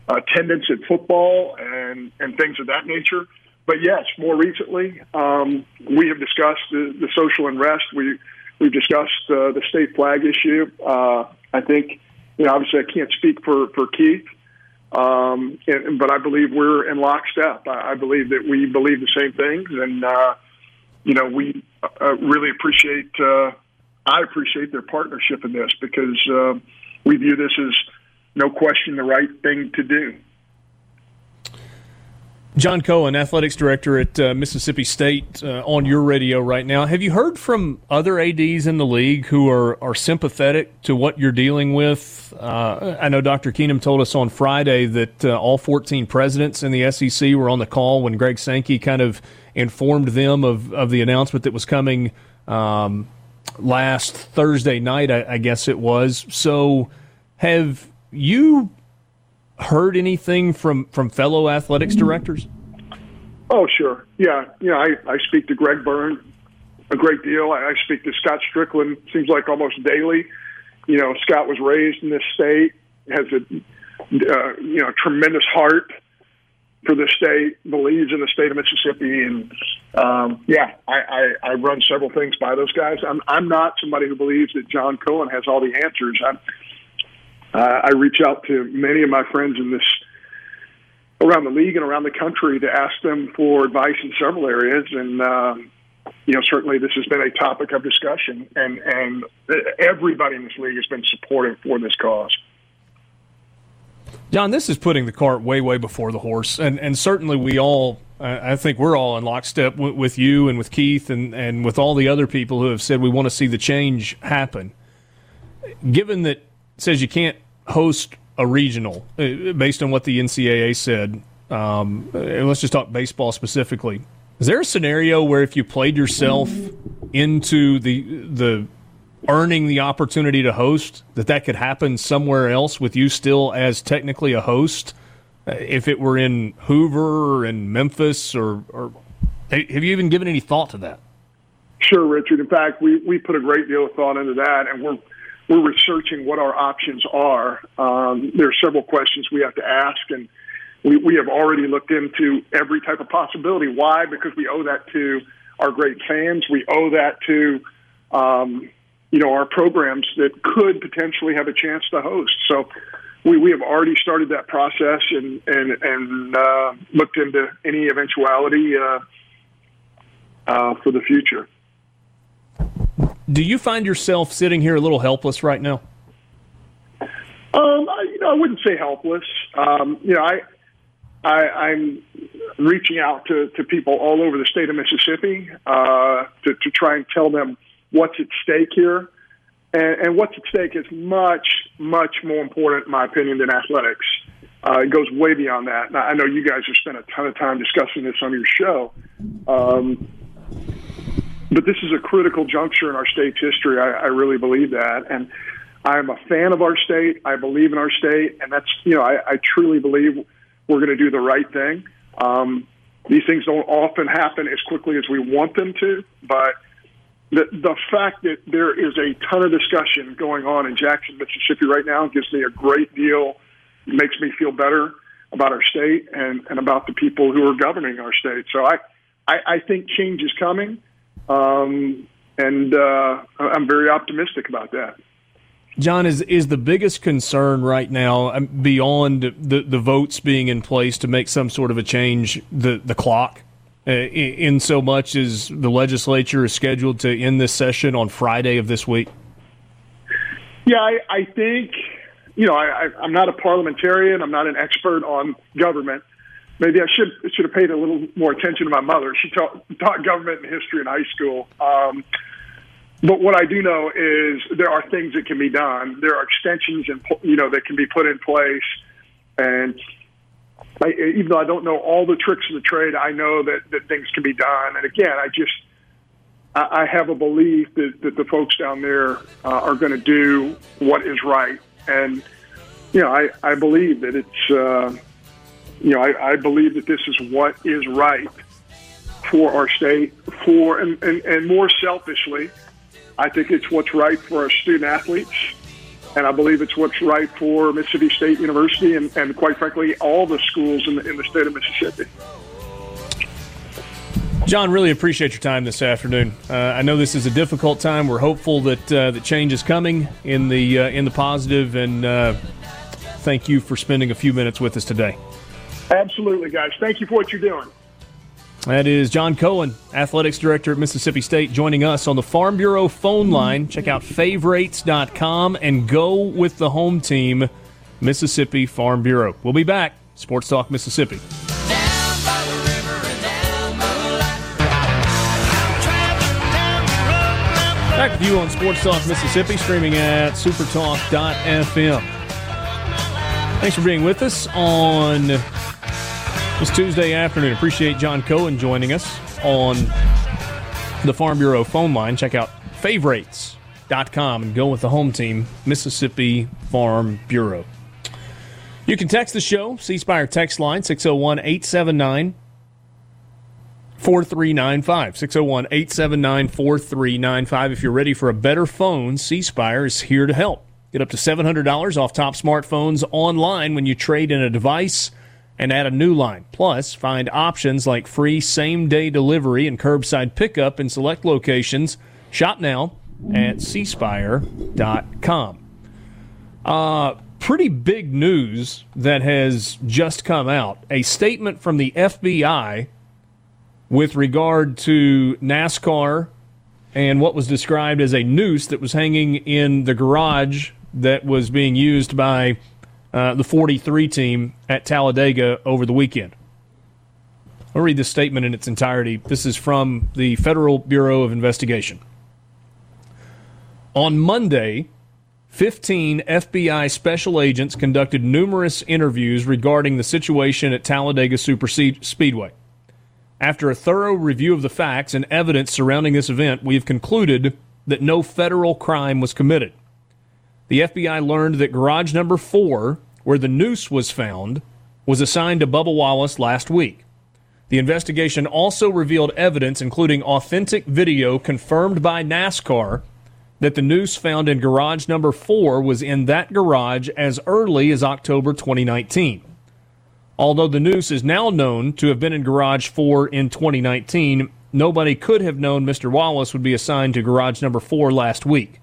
attendance at football and, and things of that nature. But yes, more recently, um, we have discussed the, the social unrest. We, we've discussed uh, the state flag issue. Uh, I think, you know, obviously I can't speak for, for Keith, um, and, but I believe we're in lockstep. I, I believe that we believe the same things. And, uh, you know, we uh, really appreciate, uh, I appreciate their partnership in this because uh, we view this as, no question, the right thing to do. John Cohen, athletics director at uh, Mississippi State, uh, on your radio right now. Have you heard from other A Ds in the league who are, are sympathetic to what you're dealing with? Uh, I know Doctor Keenum told us on Friday that uh, all fourteen presidents in the S E C were on the call when Greg Sankey kind of informed them of, of the announcement that was coming um, last Thursday night, I, I guess it was. So have you heard anything from, from fellow athletics directors? Oh, sure. Yeah. Yeah. I, I speak to Greg Byrne a great deal. I, I speak to Scott Strickland, seems like almost daily. You know, Scott was raised in this state, has a Uh, you know, tremendous heart for the state, believes in the state of Mississippi, and um, yeah, I, I, I run several things by those guys. I'm I'm not somebody who believes that John Cohen has all the answers. I uh, I reach out to many of my friends in this around the league and around the country to ask them for advice in several areas, and um, you know, certainly this has been a topic of discussion, and and everybody in this league has been supportive for this cause. John, this is putting the cart way, way before the horse, and and certainly we all, I think we're all in lockstep with, with you and with Keith and, and with all the other people who have said we want to see the change happen. Given that it says you can't host a regional, based on what the N C double A said, um, and let's just talk baseball specifically, is there a scenario where if you played yourself into the the earning the opportunity to host, that that could happen somewhere else with you still as technically a host, if it were in Hoover or in Memphis, or, or have you even given any thought to that? Sure, Richard. In fact, we, we put a great deal of thought into that, and we're we're researching what our options are. Um, there are several questions we have to ask, and we, we have already looked into every type of possibility. Why? Because we owe that to our great fans. We owe that to um, – you know, our programs that could potentially have a chance to host. So we, we have already started that process and, and, and uh, looked into any eventuality uh, uh, for the future. Do you find yourself sitting here a little helpless right now? Um, I, you know, I wouldn't say helpless. Um, you know, I, I, I'm reaching out to, to people all over the state of Mississippi uh, to, to try and tell them what's at stake here, and, and what's at stake is much, much more important, in my opinion, than athletics. Uh, it goes way beyond that. Now, I know you guys have spent a ton of time discussing this on your show, um, but this is a critical juncture in our state's history. I, I really believe that, and I'm a fan of our state. I believe in our state, and that's, you know, I, I truly believe we're going to do the right thing. Um, these things don't often happen as quickly as we want them to, but The, the fact that there is a ton of discussion going on in Jackson, Mississippi right now gives me a great deal, makes me feel better about our state and, and about the people who are governing our state. So I, I, I think change is coming, um, and uh, I'm very optimistic about that. John, is is the biggest concern right now, beyond the, the votes being in place to make some sort of a change, the, the clock? In so much as the legislature is scheduled to end this session on Friday of this week? Yeah, I, I think, you know, I, I'm not a parliamentarian. I'm not an expert on government. Maybe I should should have paid a little more attention to my mother. She taught, taught government and history in high school. Um, but what I do know is there are things that can be done. There are extensions, and you know, that can be put in place, and I, even though I don't know all the tricks of the trade, I know that, that things can be done. And again, I just I, I have a belief that, that the folks down there uh, are going to do what is right. And you know, I, I believe that it's uh, you know I, I believe that this is what is right for our state. For and, and, and more selfishly, I think it's what's right for our student athletes. And I believe it's what's right for Mississippi State University and, and quite frankly, all the schools in the, in the state of Mississippi. John, really appreciate your time this afternoon. Uh, I know this is a difficult time. We're hopeful that uh, the change is coming in the uh, in the positive, and uh, thank you for spending a few minutes with us today. Absolutely, guys. Thank you for what you're doing. That is John Cohen, Athletics Director at Mississippi State, joining us on the Farm Bureau phone line. Check out favorites dot com and go with the home team, Mississippi Farm Bureau. We'll be back. Sports Talk Mississippi. Back with you on Sports Talk Mississippi, streaming at supertalk dot f m. Thanks for being with us on this Tuesday afternoon. Appreciate John Cohen joining us on the Farm Bureau phone line. Check out favorites dot com and go with the home team, Mississippi Farm Bureau. You can text the show, ceasefire text line, six oh one, eight seven nine, four three nine five, six oh one, eight seven nine, four three nine five. If you're ready for a better phone, ceasefire is here to help. Get up to seven hundred dollars off top smartphones online when you trade in a device and add a new line. Plus, find options like free same-day delivery and curbside pickup in select locations. Shop now at ceasefire dot com. Uh, pretty big news that has just come out. A statement from the F B I with regard to NASCAR and what was described as a noose that was hanging in the garage that was being used by Uh, the forty-three team at Talladega over the weekend. I'll read this statement in its entirety. This is from the Federal Bureau of Investigation. On Monday, fifteen F B I special agents conducted numerous interviews regarding the situation at Talladega Super Speedway. After a thorough review of the facts and evidence surrounding this event, we have concluded that no federal crime was committed. The F B I learned that garage number four, where the noose was found, was assigned to Bubba Wallace last week. The investigation also revealed evidence, including authentic video confirmed by NASCAR, that the noose found in garage number four was in that garage as early as October twenty nineteen. Although the noose is now known to have been in garage four in twenty nineteen, nobody could have known Mister Wallace would be assigned to garage number four last week.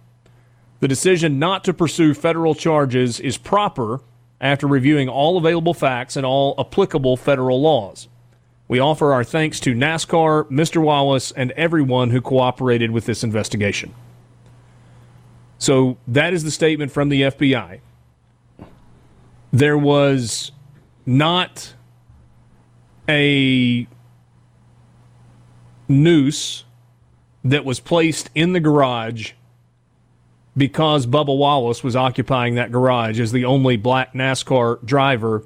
The decision not to pursue federal charges is proper after reviewing all available facts and all applicable federal laws. We offer our thanks to NASCAR, Mister Wallace, and everyone who cooperated with this investigation. So that is the statement from the F B I. There was not a noose that was placed in the garage because Bubba Wallace was occupying that garage as the only black NASCAR driver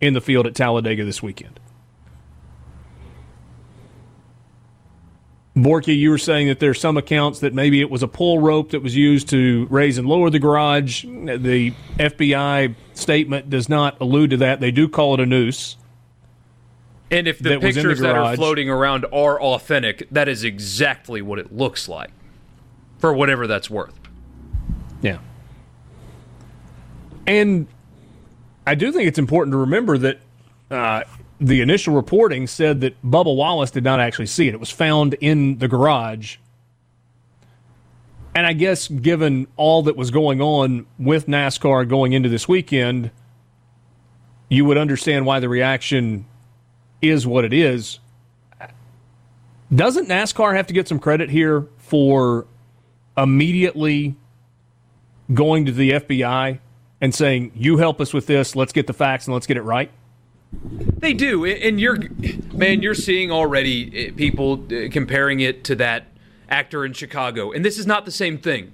in the field at Talladega this weekend. Borky, you were saying that there's some accounts that maybe it was a pull rope that was used to raise and lower the garage. The F B I statement does not allude to that. They do call it a noose. And if the pictures that are floating around are authentic, that is exactly what it looks like, for whatever that's worth. Yeah. And I do think it's important to remember that uh, the initial reporting said that Bubba Wallace did not actually see it. It was found in the garage. And I guess given all that was going on with NASCAR going into this weekend, you would understand why the reaction is what it is. Doesn't NASCAR have to get some credit here for immediately going to the F B I and saying, you help us with this, let's get the facts and let's get it right? They do, and you're, man, you're seeing already people comparing it to that actor in Chicago, and this is not the same thing.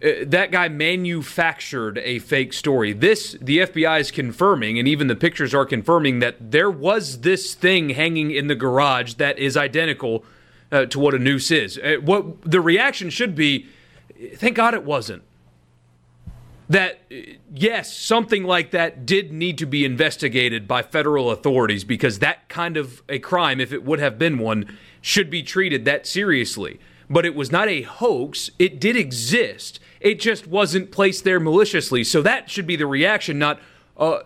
That guy manufactured a fake story. This, the F B I is confirming, and even the pictures are confirming, that there was this thing hanging in the garage that is identical uh, to what a noose is. Uh, what the reaction should be, thank God it wasn't. That, yes, something like that did need to be investigated by federal authorities, because that kind of a crime, if it would have been one, should be treated that seriously. But it was not a hoax. It did exist. It just wasn't placed there maliciously. So that should be the reaction, not uh,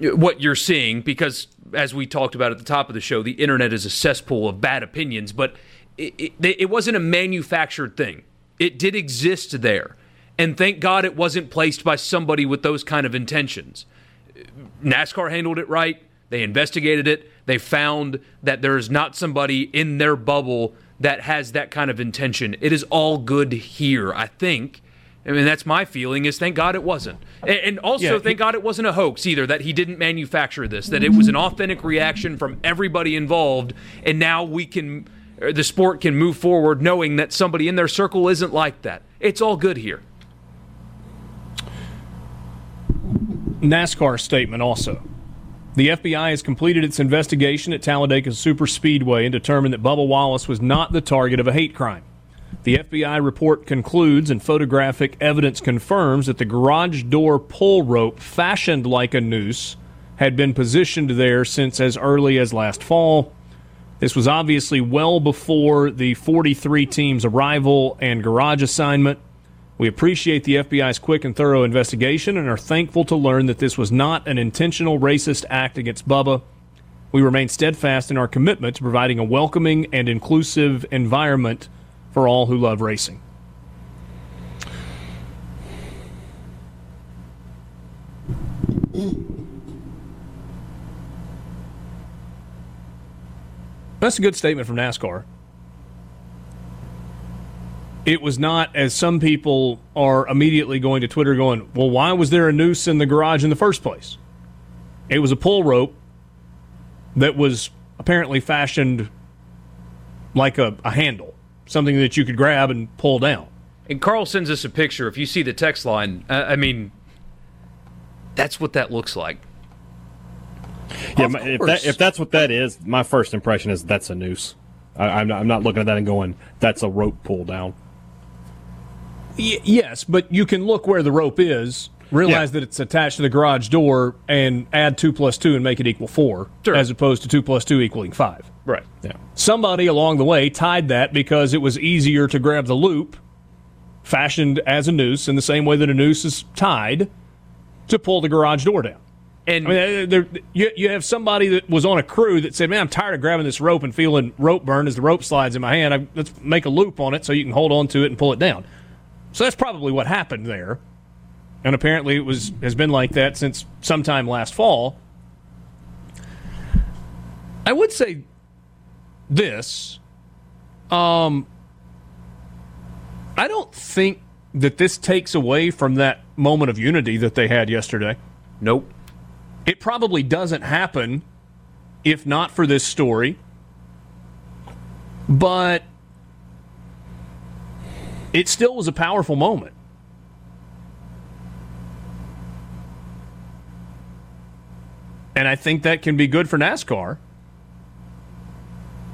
what you're seeing, because as we talked about at the top of the show, the internet is a cesspool of bad opinions. But it, it, it wasn't a manufactured thing. It did exist there. And thank God it wasn't placed by somebody with those kind of intentions. NASCAR handled it right. They investigated it. They found that there is not somebody in their bubble that has that kind of intention. It is all good here, I think. I mean, that's my feeling, is thank God it wasn't. And also, yeah, thank he, God it wasn't a hoax either, that he didn't manufacture this, that it was an authentic reaction from everybody involved, and now we can, the sport can move forward knowing that somebody in their circle isn't like that. It's all good here. NASCAR statement also. The F B I has completed its investigation at Talladega Super Speedway and determined that Bubba Wallace was not the target of a hate crime. The F B I report concludes and photographic evidence confirms that the garage door pull rope, fashioned like a noose, had been positioned there since as early as last fall. This was obviously well before the forty-three team's arrival and garage assignment. We appreciate the F B I's quick and thorough investigation and are thankful to learn that this was not an intentional racist act against Bubba. We remain steadfast in our commitment to providing a welcoming and inclusive environment for all who love racing. That's a good statement from NASCAR. It was not, as some people are immediately going to Twitter going, well, why was there a noose in the garage in the first place? It was a pull rope that was apparently fashioned like a, a handle. Something that you could grab and pull down. And Carl sends us a picture. If you see the text line, uh, I mean, that's what that looks like. Yeah, my, if, that, if that's what that is, my first impression is that's a noose. I, I'm, not, I'm not looking at that and going, that's a rope pull down. Y- yes, but you can look where the rope is, realize yeah. that it's attached to the garage door, and add two plus two and make it equal four, sure. as opposed to two plus two equaling five. Right. Yeah. Somebody along the way tied that because it was easier to grab the loop, fashioned as a noose, in the same way that a noose is tied, to pull the garage door down. And I mean, you you have somebody that was on a crew that said, man, I'm tired of grabbing this rope and feeling rope burn as the rope slides in my hand. I, let's make a loop on it so you can hold on to it and pull it down. So that's probably what happened there. And apparently it was has been like that since sometime last fall. I would say this. Um, I don't think that this takes away from that moment of unity that they had yesterday. Nope. It probably doesn't happen if not for this story. But it still was a powerful moment. And I think that can be good for NASCAR.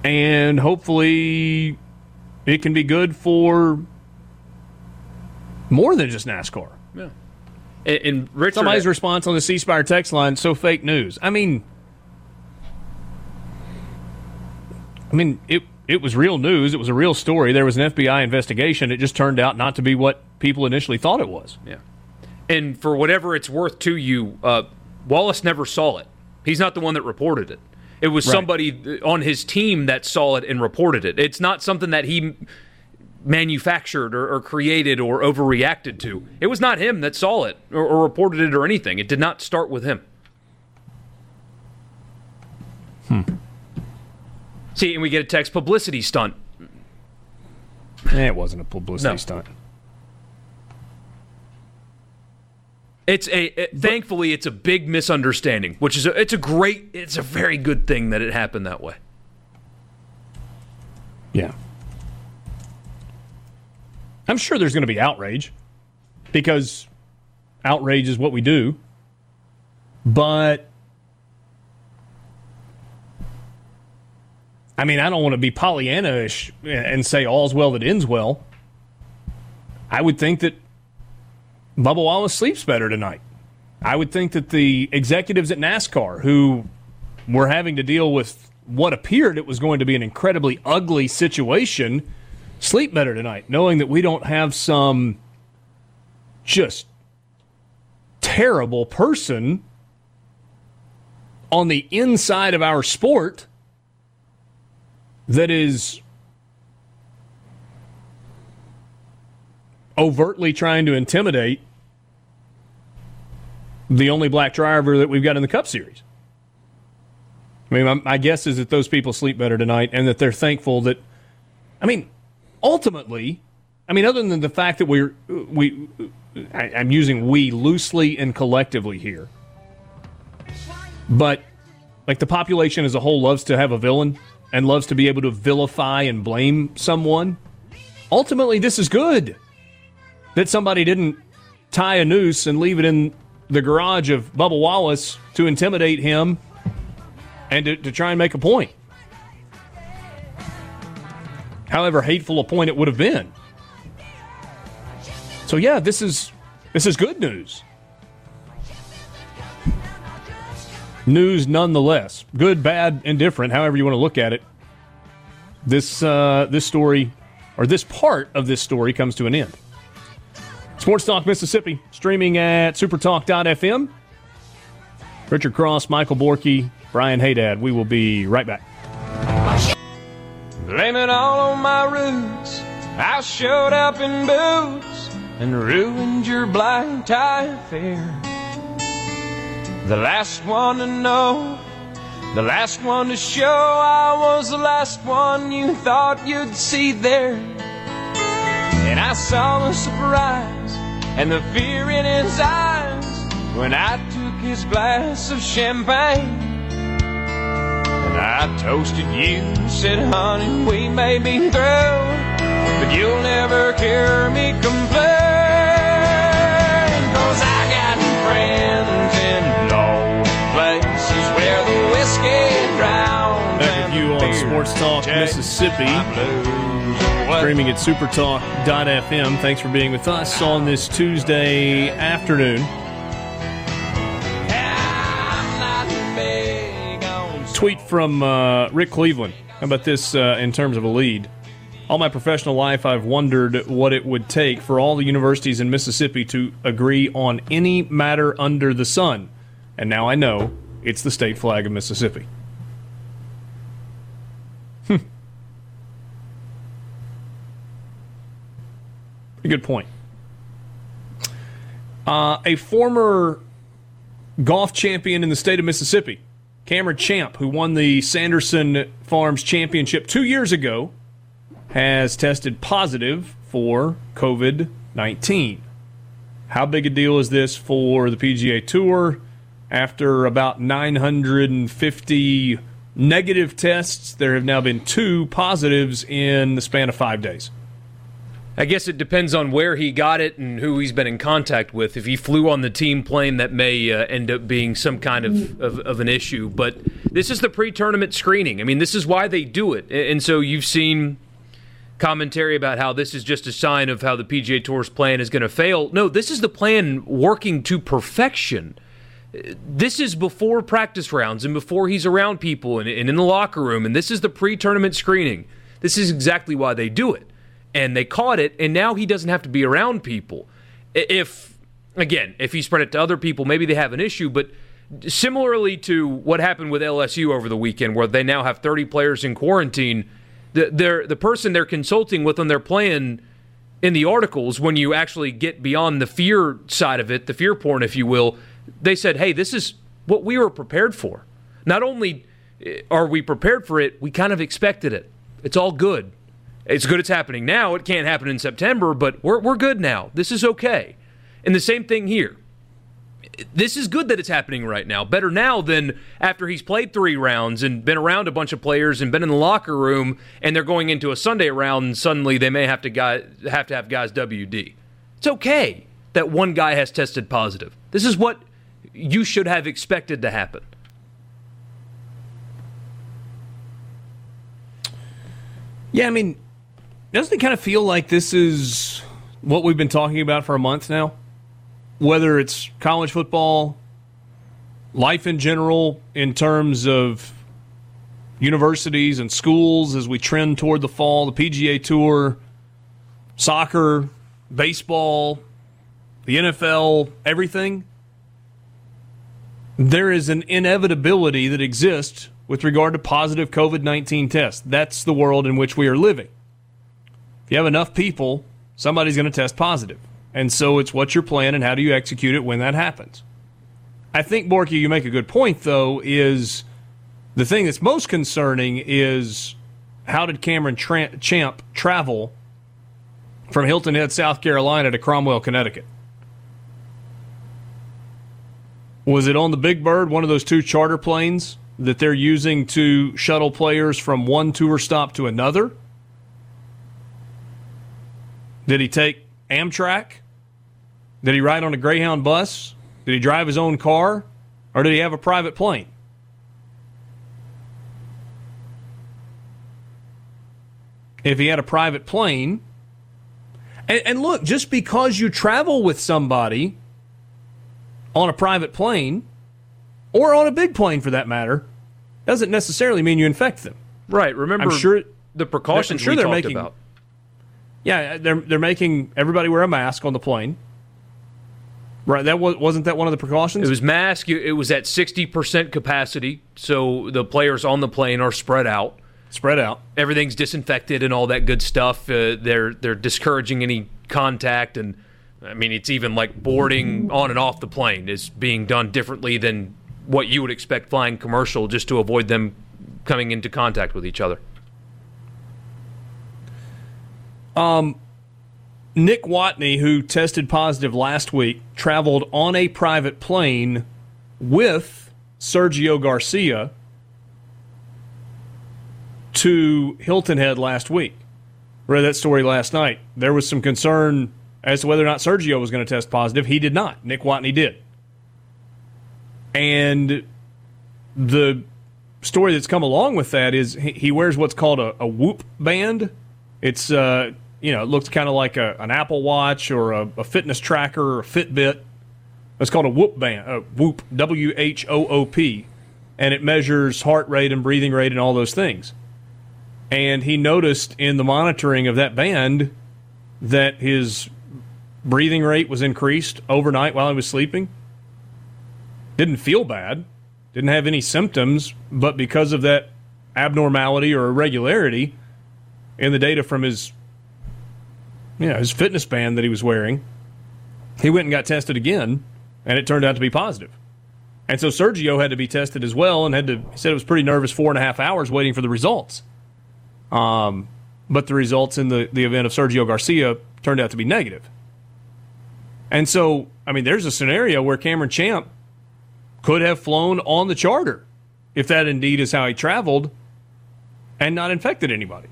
And hopefully it can be good for more than just NASCAR. Yeah. And, and Richard, somebody's response on the C Spire text line, so fake news. I mean, I mean it, it was real news. It was a real story. There was an F B I investigation. It just turned out not to be what people initially thought it was. Yeah. And for whatever it's worth to you, uh, Wallace never saw it. He's not the one that reported it. It was right. somebody on his team that saw it and reported it. It's not something that he manufactured or, or created or overreacted to. It was not him that saw it or, or reported it or anything. It did not start with him. Hmm. See, and we get a text, publicity stunt. It wasn't a publicity no. stunt. It's a it, but, thankfully it's a big misunderstanding, which is a, it's a great it's a very good thing that it happened that way. Yeah, I'm sure there's going to be outrage because outrage is what we do. But I mean, I don't want to be Pollyanna-ish and say all's well that ends well. I would think that Bubba Wallace sleeps better tonight. I would think that the executives at NASCAR who were having to deal with what appeared it was going to be an incredibly ugly situation sleep better tonight, knowing that we don't have some just terrible person on the inside of our sport that is overtly trying to intimidate the only black driver that we've got in the Cup Series. I mean, my, my guess is that those people sleep better tonight and that they're thankful that, I mean, ultimately, I mean, other than the fact that we're, we, I, I'm using we loosely and collectively here, but like the population as a whole loves to have a villain and loves to be able to vilify and blame someone. Ultimately, this is good. That somebody didn't tie a noose and leave it in the garage of Bubba Wallace to intimidate him and to, to try and make a point. however hateful a point it would have been. So yeah, this is this is good news. News nonetheless. Good, bad, indifferent, however you want to look at it. This uh, this story, or this part of this story, comes to an end. Sports Talk Mississippi, streaming at super talk dot f m. Richard Cross, Michael Borky, Brian Hadad. We will be right back. Blame it all on my roots. I showed up in boots and ruined your black tie affair. The last one to know, the last one to show, I was the last one you thought you'd see there. And I saw the surprise and the fear in his eyes when I took his glass of champagne. And I toasted you, said, honey, we may be through, but you'll never hear me complain. Cause I got friends in low places where the whiskey drowns. Back with you on Sports Talk Mississippi, streaming at super talk dot f m. Thanks for being with us on this Tuesday afternoon. Tweet from uh, Rick Cleveland. How about this uh, in terms of a lead? All my professional life, I've wondered what it would take for all the universities in Mississippi to agree on any matter under the sun. And now I know it's the state flag of Mississippi. Hm. Good point. Uh, a former golf champion in the state of Mississippi, Cameron Champ, who won the Sanderson Farms Championship two years ago, has tested positive for covid nineteen. How big a deal is this for the P G A Tour? After about nine hundred fifty negative tests, there have now been two positives in the span of five days. I guess it depends on where he got it and who he's been in contact with. If he flew on the team plane, that may uh, end up being some kind of, of, of an issue. But this is the pre-tournament screening. I mean, this is why they do it. And so you've seen commentary about how this is just a sign of how the P G A Tour's plan is going to fail. No, this is the plan working to perfection. This is before practice rounds and before he's around people and, and in the locker room, and this is the pre-tournament screening. This is exactly why they do it. And they caught it, and now he doesn't have to be around people. If, again, if he spread it to other people, maybe they have an issue, but similarly to what happened with L S U over the weekend, where they now have thirty players in quarantine, the, the person they're consulting with on their plan in the articles, when you actually get beyond the fear side of it, the fear porn, if you will, they said, hey, this is what we were prepared for. Not only are we prepared for it, we kind of expected it. It's all good. It's good it's happening now. It can't happen in September, but we're we're good now. This is okay. And the same thing here. This is good that it's happening right now. Better now than after he's played three rounds and been around a bunch of players and been in the locker room, and they're going into a Sunday round, and suddenly they may have to guy, have to have guys W D. It's okay that one guy has tested positive. This is what you should have expected to happen. Yeah, I mean, doesn't it kind of feel like this is what we've been talking about for a month now? Whether it's college football, life in general, in terms of universities and schools as we trend toward the fall, the P G A Tour, soccer, baseball, the N F L, everything. There is an inevitability that exists with regard to positive covid nineteen tests. That's the world in which we are living. If you have enough people, somebody's going to test positive. And so it's what's your plan and how do you execute it when that happens. I think, Borky, you make a good point, though, is the thing that's most concerning is how did Cameron Tra- Champ travel from Hilton Head, South Carolina to Cromwell, Connecticut? Was it on the Big Bird, one of those two charter planes that they're using to shuttle players from one tour stop to another? Did he take Amtrak? Did he ride on a Greyhound bus? Did he drive his own car? Or did he have a private plane? if he had a private plane. And, and look, just because you travel with somebody on a private plane, or on a big plane for that matter, doesn't necessarily mean you infect them. Right. Remember I'm sure, the precautions I'm sure we they're talked making, about. Yeah, they're they're making everybody wear a mask on the plane. Right, that was, wasn't that one of the precautions? It was mask. It was at sixty percent capacity, so the players on the plane are spread out. Spread out. Everything's disinfected and all that good stuff. Uh, they're they're discouraging any contact, and I mean, it's even like boarding on and off the plane is being done differently than what you would expect flying commercial, just to avoid them coming into contact with each other. Um. Nick Watney, who tested positive last week, traveled on a private plane with Sergio Garcia to Hilton Head last week. Read that story last night. There was some concern as to whether or not Sergio was going to test positive. He did not. Nick Watney did. And the story that's come along with that is he wears what's called a, a whoop band. It's... uh. You know, it looks kind of like a, an Apple Watch or a, a fitness tracker or a Fitbit. It's called a Whoop band, a Whoop, W H O O P, and it measures heart rate and breathing rate and all those things. And he noticed in the monitoring of that band that his breathing rate was increased overnight while he was sleeping. Didn't feel bad, didn't have any symptoms, but because of that abnormality or irregularity in the data from his... Yeah, his fitness band that he was wearing, he went and got tested again, and it turned out to be positive. And so Sergio had to be tested as well, and had to. He said it was pretty nervous, four and a half hours waiting for the results. Um, but the results in the, the event of Sergio Garcia turned out to be negative. And so, I mean, there's a scenario where Cameron Champ could have flown on the charter, if that indeed is how he traveled, and not infected anybody.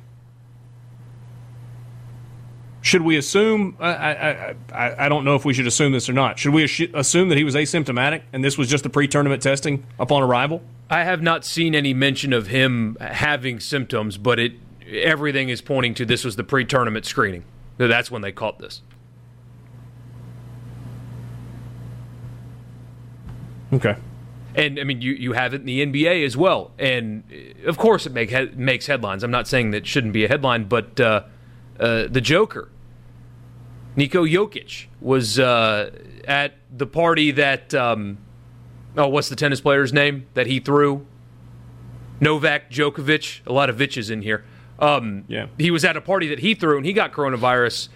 Should we assume, I, I I I don't know if we should assume this or not, should we assu- assume that he was asymptomatic and this was just the pre-tournament testing upon arrival? I have not seen any mention of him having symptoms, but it everything is pointing to this was the pre-tournament screening. That's when they caught this. Okay. And, I mean, you, you have it in the N B A as well. And, of course, it make, makes headlines. I'm not saying that it shouldn't be a headline, but uh, uh, the Joker. Niko Jokic was uh, at the party that, um, oh, what's the tennis player's name that he threw? Novak Djokovic. A lot of vitches in here. Um, yeah. He was at a party that he threw, and he got coronavirus,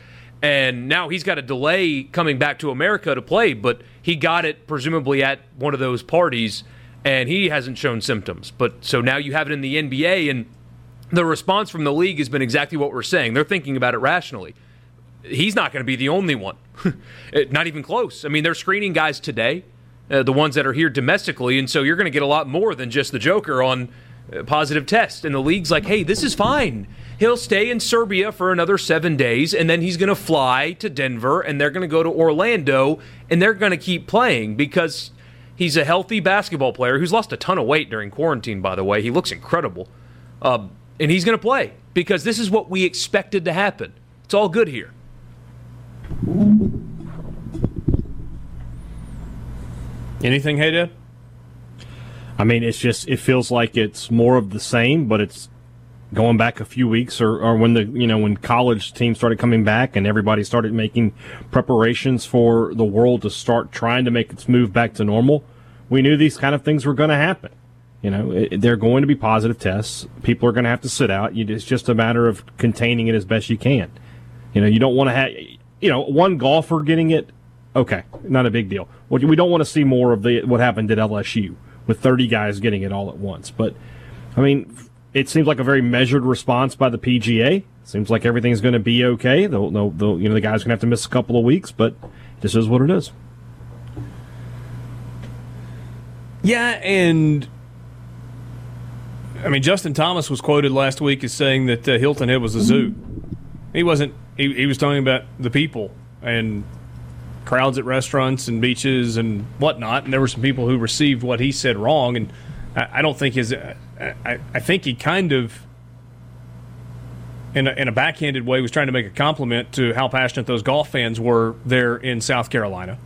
and now he's got a delay coming back to America to play, but he got it presumably at one of those parties, and he hasn't shown symptoms. But so now you have it in the N B A, and the response from the league has been exactly what we're saying. They're thinking about it rationally. He's not going to be the only one. Not even close. I mean, they're screening guys today, uh, the ones that are here domestically, and so you're going to get a lot more than just the Joker on uh, positive test. And the league's like, hey, this is fine. He'll stay in Serbia for another seven days, and then he's going to fly to Denver, and they're going to go to Orlando, and they're going to keep playing because he's a healthy basketball player who's lost a ton of weight during quarantine, by the way. He looks incredible. Uh, and he's going to play because this is what we expected to happen. It's all good here. Anything, Hadad? I mean, it's just, it feels like it's more of the same, but it's going back a few weeks or, or when the, you know, when college teams started coming back and everybody started making preparations for the world to start trying to make its move back to normal. We knew these kind of things were going to happen. You know, it, they're going to be positive tests. People are going to have to sit out. You, it's just a matter of containing it as best you can. You know, you don't want to have, you know, one golfer getting it, okay, not a big deal. We don't want to see more of the what happened at L S U with thirty guys getting it all at once. But, I mean, it seems like a very measured response by the P G A. Seems like everything's going to be okay. They'll, they'll, they'll, you know, the guys are going to have to miss a couple of weeks, but this is what it is. Yeah, and... I mean, Justin Thomas was quoted last week as saying that uh, Hilton Head was a zoo. He wasn't. He, he was talking about the people and crowds at restaurants and beaches and whatnot. And there were some people who received what he said wrong. And I, I don't think his. I, I think he kind of in a, in a backhanded way, was trying to make a compliment to how passionate those golf fans were there in South Carolina.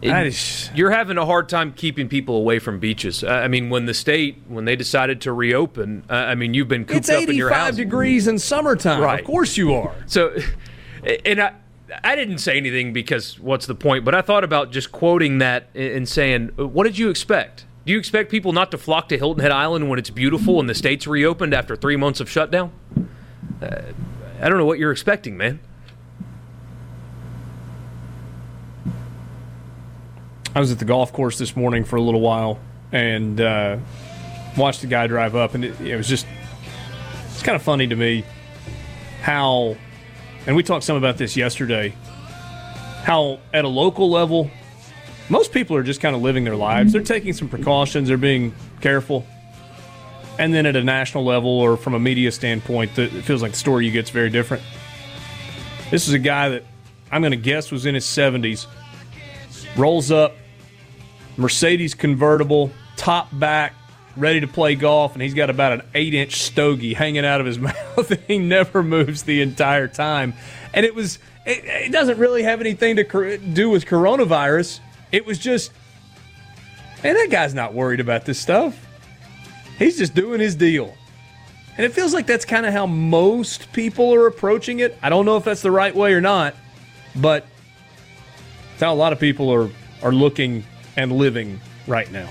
Is, you're having a hard time keeping people away from beaches. I mean, when the state, when they decided to reopen, uh, I mean, you've been cooped up in your house. It's eighty-five degrees in summertime. Right. Of course you are. So, and I, I didn't say anything because what's the point, but I thought about just quoting that and saying, what did you expect? Do you expect people not to flock to Hilton Head Island when it's beautiful and the state's reopened after three months of shutdown? Uh, I don't know what you're expecting, man. I was at the golf course this morning for a little while and uh, watched the guy drive up, and it, it was just it's kind of funny to me how, and we talked some about this yesterday, how at a local level, most people are just kind of living their lives. They're taking some precautions. They're being careful. And then at a national level or from a media standpoint, it feels like the story you get is very different. This is a guy that I'm going to guess was in his seventies, rolls up, Mercedes convertible, top back, ready to play golf, and he's got about an eight-inch stogie hanging out of his mouth. He never moves the entire time. And it was it, it doesn't really have anything to do with coronavirus. It was just, man, that guy's not worried about this stuff. He's just doing his deal. And it feels like that's kind of how most people are approaching it. I don't know if that's the right way or not, but that's how a lot of people are, are looking and living right now.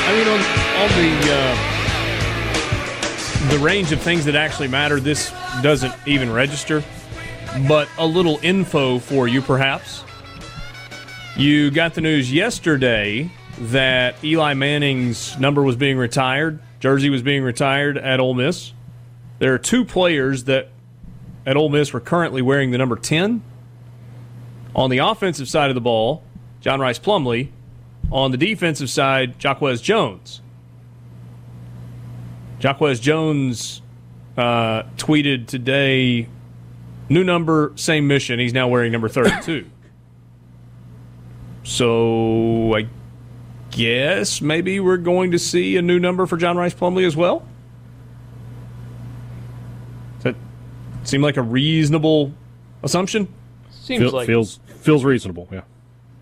I mean, on, on the, uh, the range of things that actually matter, this doesn't even register. But a little info for you, perhaps. You got the news yesterday that Eli Manning's number was being retired. Jersey was being retired at Ole Miss. There are two players that at Ole Miss were currently wearing the number ten. On the offensive side of the ball, John Rhys Plumlee. On the defensive side, Jacquez Jones. Jacquez Jones uh, tweeted today, new number, same mission. He's now wearing number thirty-two. So I guess maybe we're going to see a new number for John Rhys Plumlee as well. Does that seem like a reasonable assumption? Seems Feel, like feels feels reasonable. Yeah,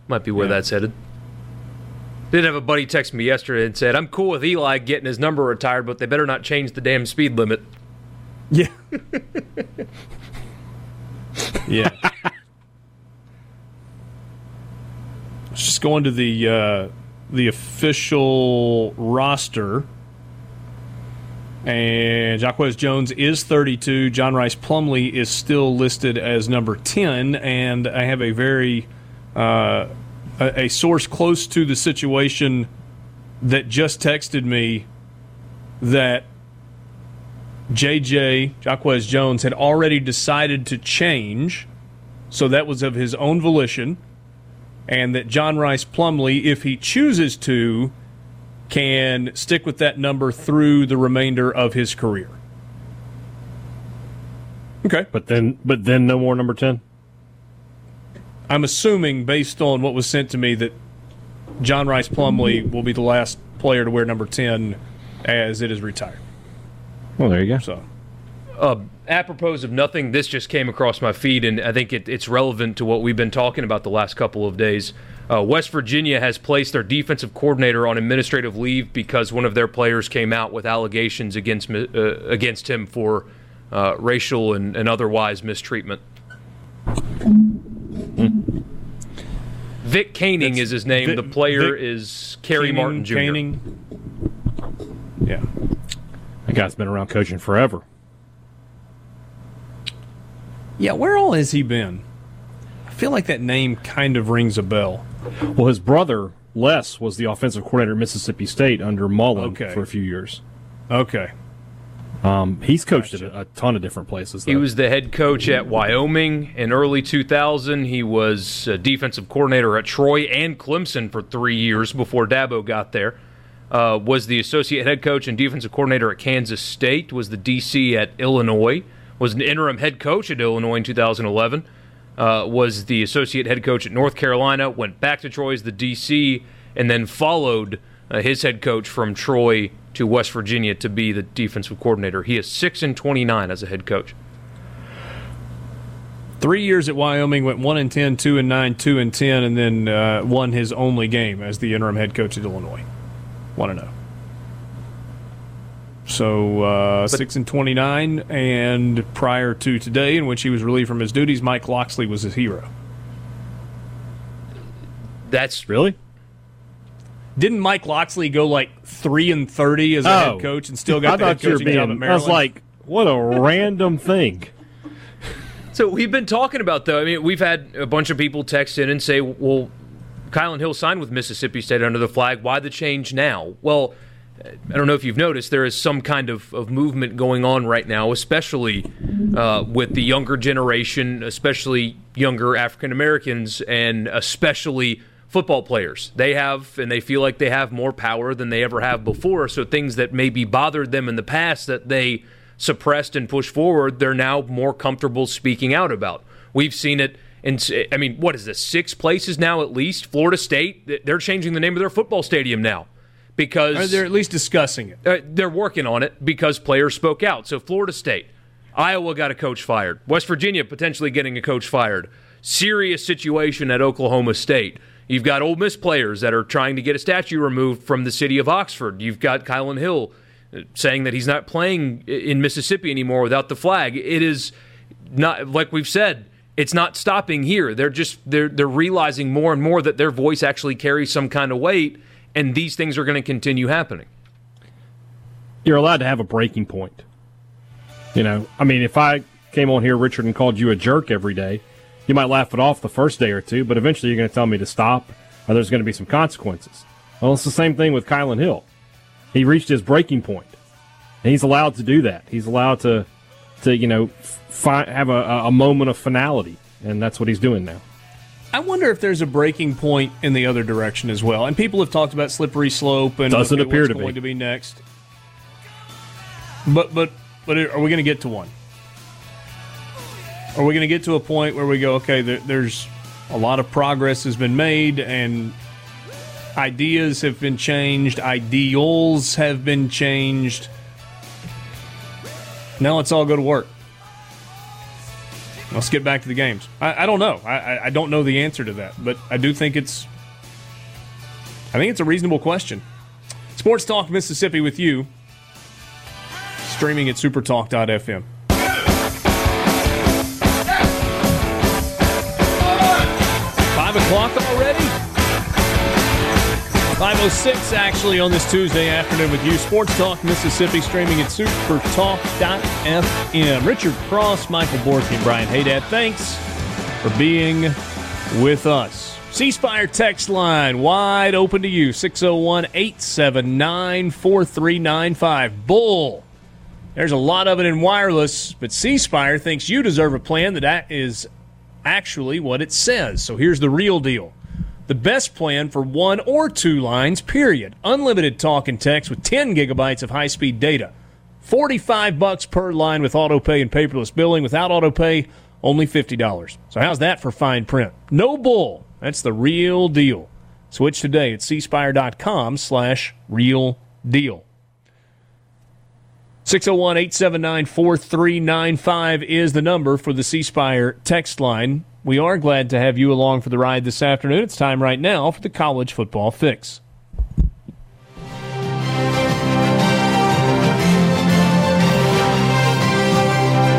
might be where yeah. that's headed. Did have a buddy text me yesterday and said, "I'm cool with Eli getting his number retired, but they better not change the damn speed limit." Yeah. Yeah. I was just going to the uh, the official roster, and Jacquez Jones is thirty-two. John Rhys Plumlee is still listed as number ten, and I have a very uh, a, a source close to the situation that just texted me that J J, Jacquez Jones, had already decided to change, so that was of his own volition, and that John Rhys Plumlee, if he chooses to, can stick with that number through the remainder of his career. Okay. But then but then no more number ten? I'm assuming, based on what was sent to me, that John Rhys Plumlee will be the last player to wear number ten as it is retired. Well, there you go. So, uh, apropos of nothing, this just came across my feed, and I think it, it's relevant to what we've been talking about the last couple of days. Uh, West Virginia has placed their defensive coordinator on administrative leave because one of their players came out with allegations against uh, against him for uh, racial and, and otherwise mistreatment. Mm. Vic Caning That's, is his name. Vic, the player Vic is Kerry Caning, Martin Junior Caning. Yeah. That guy's been around coaching forever. Yeah, where all has he been? I feel like that name kind of rings a bell. Well, his brother, Les, was the offensive coordinator at Mississippi State under Mullen okay. for a few years. Okay. Um, he's coached gotcha. at a, a ton of different places, though. He was the head coach at Wyoming in early two thousand. He was a defensive coordinator at Troy and Clemson for three years before Dabo got there. Uh, was the associate head coach and defensive coordinator at Kansas State, was the D C at Illinois, was an interim head coach at Illinois in two thousand eleven, uh, was the associate head coach at North Carolina, went back to Troy as the D C, and then followed uh, his head coach from Troy to West Virginia to be the defensive coordinator. He is six and twenty-nine as a head coach. Three years at Wyoming, went one and ten, two and nine, two and ten, and then uh, won his only game as the interim head coach at Illinois. Want to know? So uh, six and twenty-nine, and prior to today, in which he was relieved from his duties, Mike Locksley was his hero. That's really. Didn't Mike Locksley go like three and thirty as a oh, head coach and still got the head coaching job at Maryland? I was like, what a random thing. So we've been talking about, though, I mean, we've had a bunch of people text in and say, well, Kylan Hill signed with Mississippi State under the flag. Why the change now? Well, I don't know if you've noticed, there is some kind of, of movement going on right now, especially uh, with the younger generation, especially younger African-Americans, and especially football players. They have, and they feel like they have more power than they ever have before, so things that maybe bothered them in the past that they suppressed and pushed forward, they're now more comfortable speaking out about. We've seen it in, I mean, what is this, six places now at least? Florida State, they're changing the name of their football stadium now because... Or they're at least discussing it. Uh, they're working on it because players spoke out. So Florida State, Iowa got a coach fired. West Virginia potentially getting a coach fired. Serious situation at Oklahoma State. You've got Ole Miss players that are trying to get a statue removed from the city of Oxford. You've got Kylan Hill saying that he's not playing in Mississippi anymore without the flag. It is not, like we've said, it's not stopping here. They're just they're they're realizing more and more that their voice actually carries some kind of weight, and these things are going to continue happening. You're allowed to have a breaking point. You know, I mean, if I came on here, Richard, and called you a jerk every day, you might laugh it off the first day or two, but eventually you're going to tell me to stop, or there's going to be some consequences. Well, it's the same thing with Kylan Hill. He reached his breaking point. And he's allowed to do that. He's allowed to, to you know, fi- have a, a moment of finality, and that's what he's doing now. I wonder if there's a breaking point in the other direction as well. And people have talked about slippery slope and doesn't appear what's to going be. to be next. But but but are we going to get to one? Are we going to get to a point where we go, okay, there, there's a lot of progress has been made, and ideas have been changed. Ideals have been changed. Now let's all go to work. Let's get back to the games. I, I don't know. I, I don't know the answer to that, but I do think it's I think it's a reasonable question. Sports Talk Mississippi with you. Streaming at supertalk dot f m. Five o'clock already? five oh six, actually, on this Tuesday afternoon with you. Sports Talk Mississippi, streaming at supertalk dot f m. Richard Cross, Michael Borky, and Brian Hadad. Thanks for being with us. C-Spire text line wide open to you, six oh one, eight seven nine, four three nine five. Bull. There's a lot of it in wireless, but C-Spire thinks you deserve a plan that, that is actually what it says. So here's the real deal. The best plan for one or two lines, period. Unlimited talk and text with ten gigabytes of high-speed data. forty-five bucks per line with autopay and paperless billing. Without autopay, only fifty dollars. So how's that for fine print? No bull. That's the real deal. Switch today at c spire dot com slash real deal. six oh one, eight seven nine, four three nine five is the number for the C-Spire text line. We are glad to have you along for the ride this afternoon. It's time right now for the College Football Fix.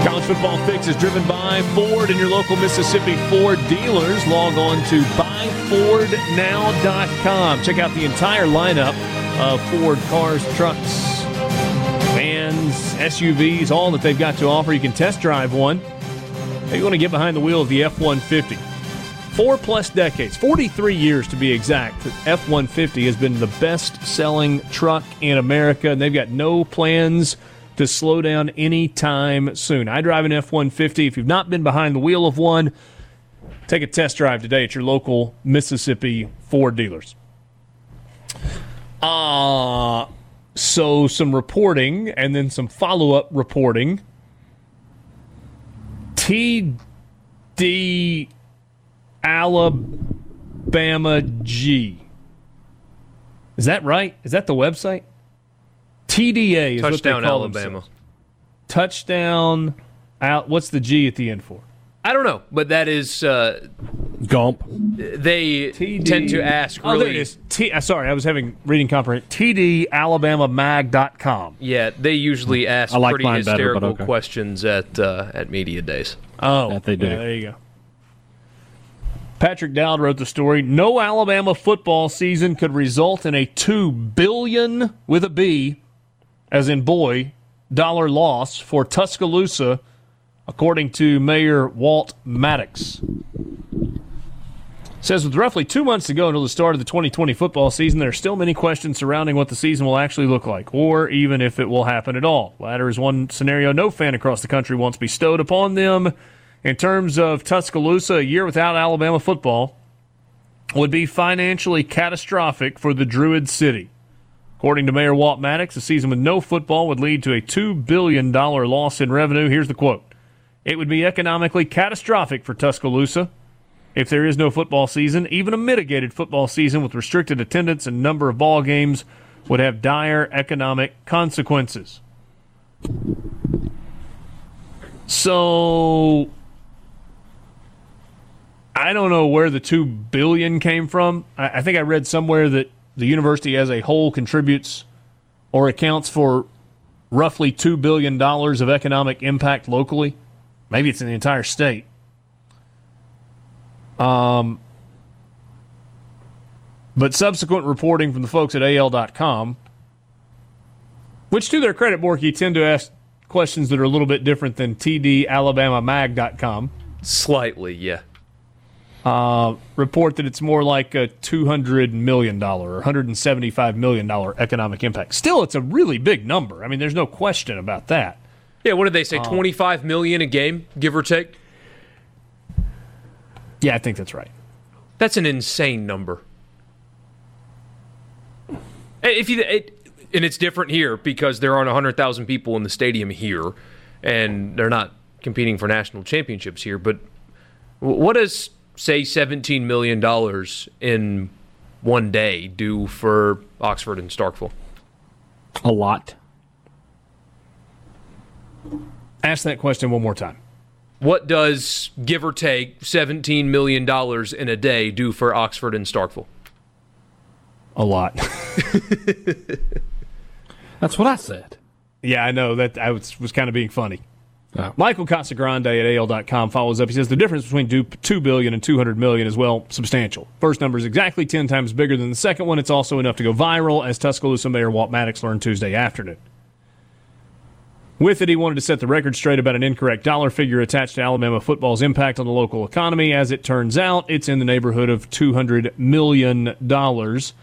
College Football Fix is driven by Ford and your local Mississippi Ford dealers. Log on to buy ford now dot com. Check out the entire lineup of Ford cars, trucks, vans, S U Vs, all that they've got to offer. You can test drive one. You want to get behind the wheel of the F one fifty. Four-plus decades, forty-three years to be exact, the F one fifty has been the best-selling truck in America, and they've got no plans to slow down any time soon. I drive an F one fifty. If you've not been behind the wheel of one, take a test drive today at your local Mississippi Ford dealers. Uh, so some reporting and then some follow-up reporting. T. D Alabama G. Is that right? Is that the website? T D A is Touchdown what they call Alabama. Themselves. Touchdown out. What's the G at the end for? I don't know, but that is uh, Gump. They T D tend to ask. Really, oh, there it is. T- sorry, I was having reading comprehension. T D Alabama Mag dot com. Yeah, they usually ask like pretty hysterical better, okay. questions at uh, at media days. Oh, that they do. Yeah, there you go. Patrick Dowd wrote the story. No Alabama football season could result in a two billion with a B, as in boy, dollar loss for Tuscaloosa, according to Mayor Walt Maddox. Says with roughly two months to go until the start of the twenty twenty football season, there are still many questions surrounding what the season will actually look like, or even if it will happen at all. Latter is one scenario no fan across the country wants bestowed upon them. In terms of Tuscaloosa, a year without Alabama football would be financially catastrophic for the Druid City. According to Mayor Walt Maddox, a season with no football would lead to a two billion dollars loss in revenue. Here's the quote. It would be economically catastrophic for Tuscaloosa if there is no football season. Even a mitigated football season with restricted attendance and number of ball games would have dire economic consequences. So... I don't know where the two billion dollars came from. I think I read somewhere that the university as a whole contributes or accounts for roughly two billion dollars of economic impact locally. Maybe it's in the entire state. Um, but subsequent reporting from the folks at A L dot com, which to their credit, Borky, tend to ask questions that are a little bit different than T D Alabama Mag dot com. Slightly, yeah. Uh, report that it's more like a two hundred million dollars or one hundred seventy-five million dollars economic impact. Still, it's a really big number. I mean, there's no question about that. Yeah, what did they say, um, twenty-five million dollars a game, give or take? Yeah, I think that's right. That's an insane number. If you, it, and it's different here because there aren't one hundred thousand people in the stadium here, and they're not competing for national championships here, but what is... say seventeen million dollars in one day due for Oxford and Starkville? A lot. Ask that question one more time. What does, give or take, seventeen million dollars in a day do for Oxford and Starkville? A lot. That's what I said. Yeah, I know. That I was, was kind of being funny. No. Michael Casagrande at A L dot com follows up. He says the difference between two billion dollars and two hundred million dollars is, well, substantial. First number is exactly ten times bigger than the second one. It's also enough to go viral, as Tuscaloosa Mayor Walt Maddox learned Tuesday afternoon. With it, he wanted to set the record straight about an incorrect dollar figure attached to Alabama football's impact on the local economy. As it turns out, it's in the neighborhood of two hundred million dollars.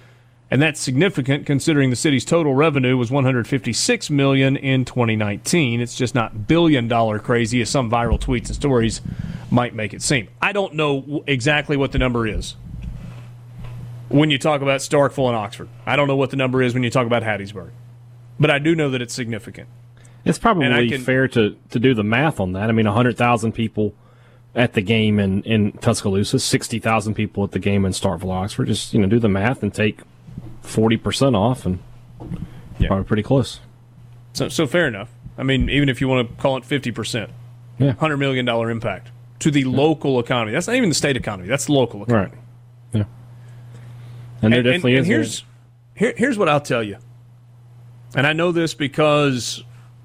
And that's significant considering the city's total revenue was one hundred fifty-six million dollars in twenty nineteen. It's just not billion-dollar crazy, as some viral tweets and stories might make it seem. I don't know exactly what the number is when you talk about Starkville and Oxford. I don't know what the number is when you talk about Hattiesburg. But I do know that it's significant. It's probably can, fair to, to do the math on that. I mean, one hundred thousand people at the game in, in Tuscaloosa, sixty thousand people at the game in Starkville, Oxford. Just, you know, do the math and take forty percent off, and yeah. Probably pretty close. So, so fair enough. I mean, even if you want to call it fifty percent, yeah. one hundred million dollars impact to the yeah. local economy. That's not even the state economy. That's the local economy. Right. Yeah. And there and, definitely and, and is. Here's, here, here's what I'll tell you. And I know this because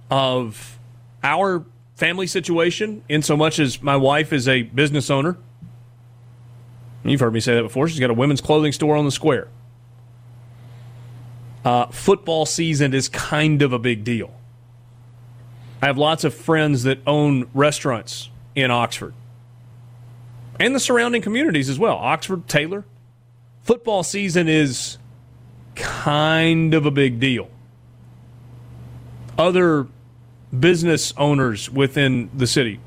of our family situation, in so much as my wife is a business owner. You've heard me say that before. She's got a women's clothing store on the square. Uh, football season is kind of a big deal. I have lots of friends that own restaurants in Oxford and the surrounding communities as well. Oxford, Taylor. Football season is kind of a big deal. Other business owners within the city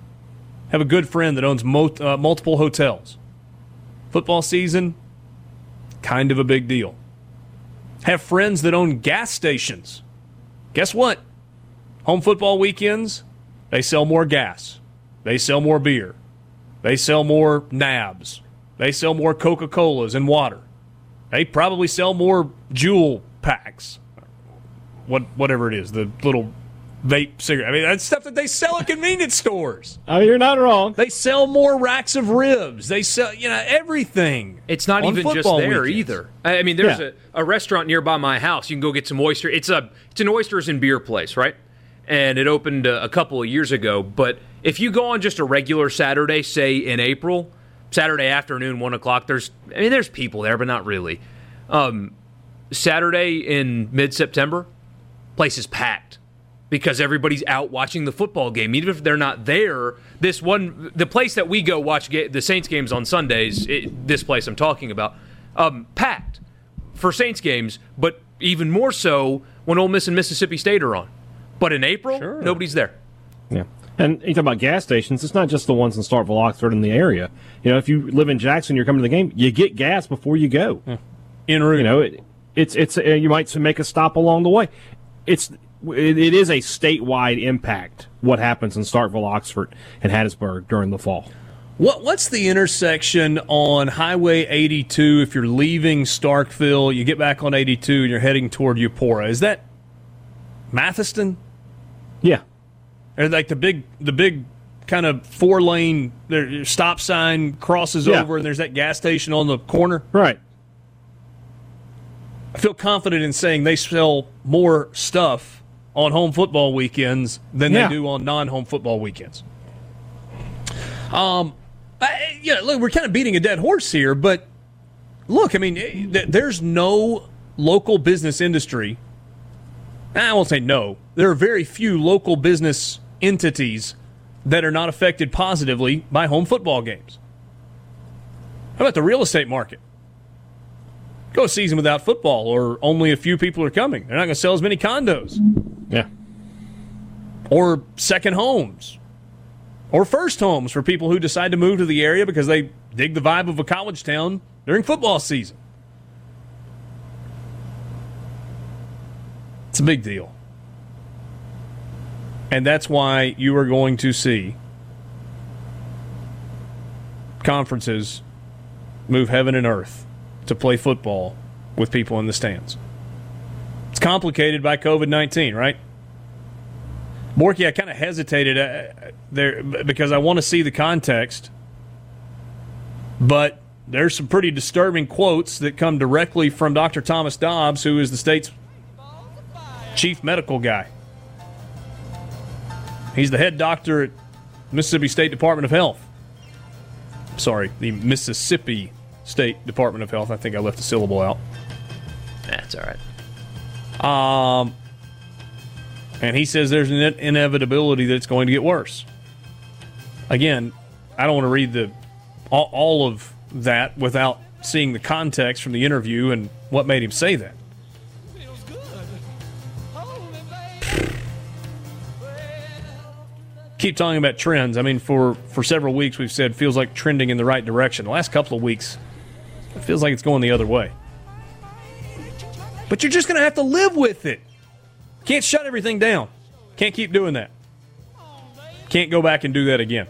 have a good friend that owns mo- uh, multiple hotels. Football season, kind of a big deal. Have friends that own gas stations. Guess what? Home football weekends, they sell more gas. They sell more beer. They sell more nabs. They sell more Coca-Colas and water. They probably sell more Juul packs. What, whatever it is, the little vape cigarette. I mean, that's stuff that they sell at convenience stores. Oh, you're not wrong. They sell more racks of ribs. They sell, you know, everything. It's not even just there weekends. Either. I mean, there's yeah. a, a restaurant nearby my house. You can go get some oyster. It's a it's an oysters and beer place, right? And it opened a, a couple of years ago. But if you go on just a regular Saturday, say in April, Saturday afternoon, one o'clock. There's, I mean, there's people there, but not really. Um, Saturday in mid-September, place is packed because everybody's out watching the football game. Even if they're not there, this one, the place that we go watch ga- the Saints games on Sundays, it, this place I'm talking about, um, packed for Saints games, but even more so when Ole Miss and Mississippi State are on. But in April, sure. nobody's there. Yeah. And you talk about gas stations, it's not just the ones in Starkville, Oxford, in the area. You know, if you live in Jackson, you're coming to the game, you get gas before you go. Yeah. En route. You know, it, it's, it's, uh, you might make a stop along the way. It's, it, it is a statewide impact, what happens in Starkville, Oxford, and Hattiesburg during the fall. What What's the intersection on Highway eighty-two if you're leaving Starkville, you get back on eighty-two, and you're heading toward Eupora? Is that Matheston? Yeah. Or like the big, the big kind of four lane stop sign crosses yeah. over, and there's that gas station on the corner. Right. I feel confident in saying they sell more stuff on home football weekends than yeah. they do on non-home football weekends. Um, I, you know, look, we're kind of beating a dead horse here, but look, I mean, there's no local business industry. I won't say no. There are very few local business entities that are not affected positively by home football games. How about the real estate market? Go a season without football, or only a few people are coming. They're not going to sell as many condos. Yeah. Or second homes. Or first homes for people who decide to move to the area because they dig the vibe of a college town during football season. It's a big deal. And that's why you are going to see conferences move heaven and earth to play football with people in the stands. It's complicated by covid nineteen, right? Borky, I kind of hesitated there because I want to see the context, but there's some pretty disturbing quotes that come directly from Doctor Thomas Dobbs, who is the state's chief medical guy. He's the head doctor at Mississippi State Department of Health. Sorry, the Mississippi State Department of Health. I think I left a syllable out. That's all right. Um, and he says there's an inevitability that it's going to get worse. Again, I don't want to read the all, all of that without seeing the context from the interview and what made him say that. Keep talking about trends. I mean, for, for several weeks we've said feels like trending in the right direction. The last couple of weeks, it feels like it's going the other way. But you're just going to have to live with it. Can't shut everything down. Can't keep doing that. Can't go back and do that again.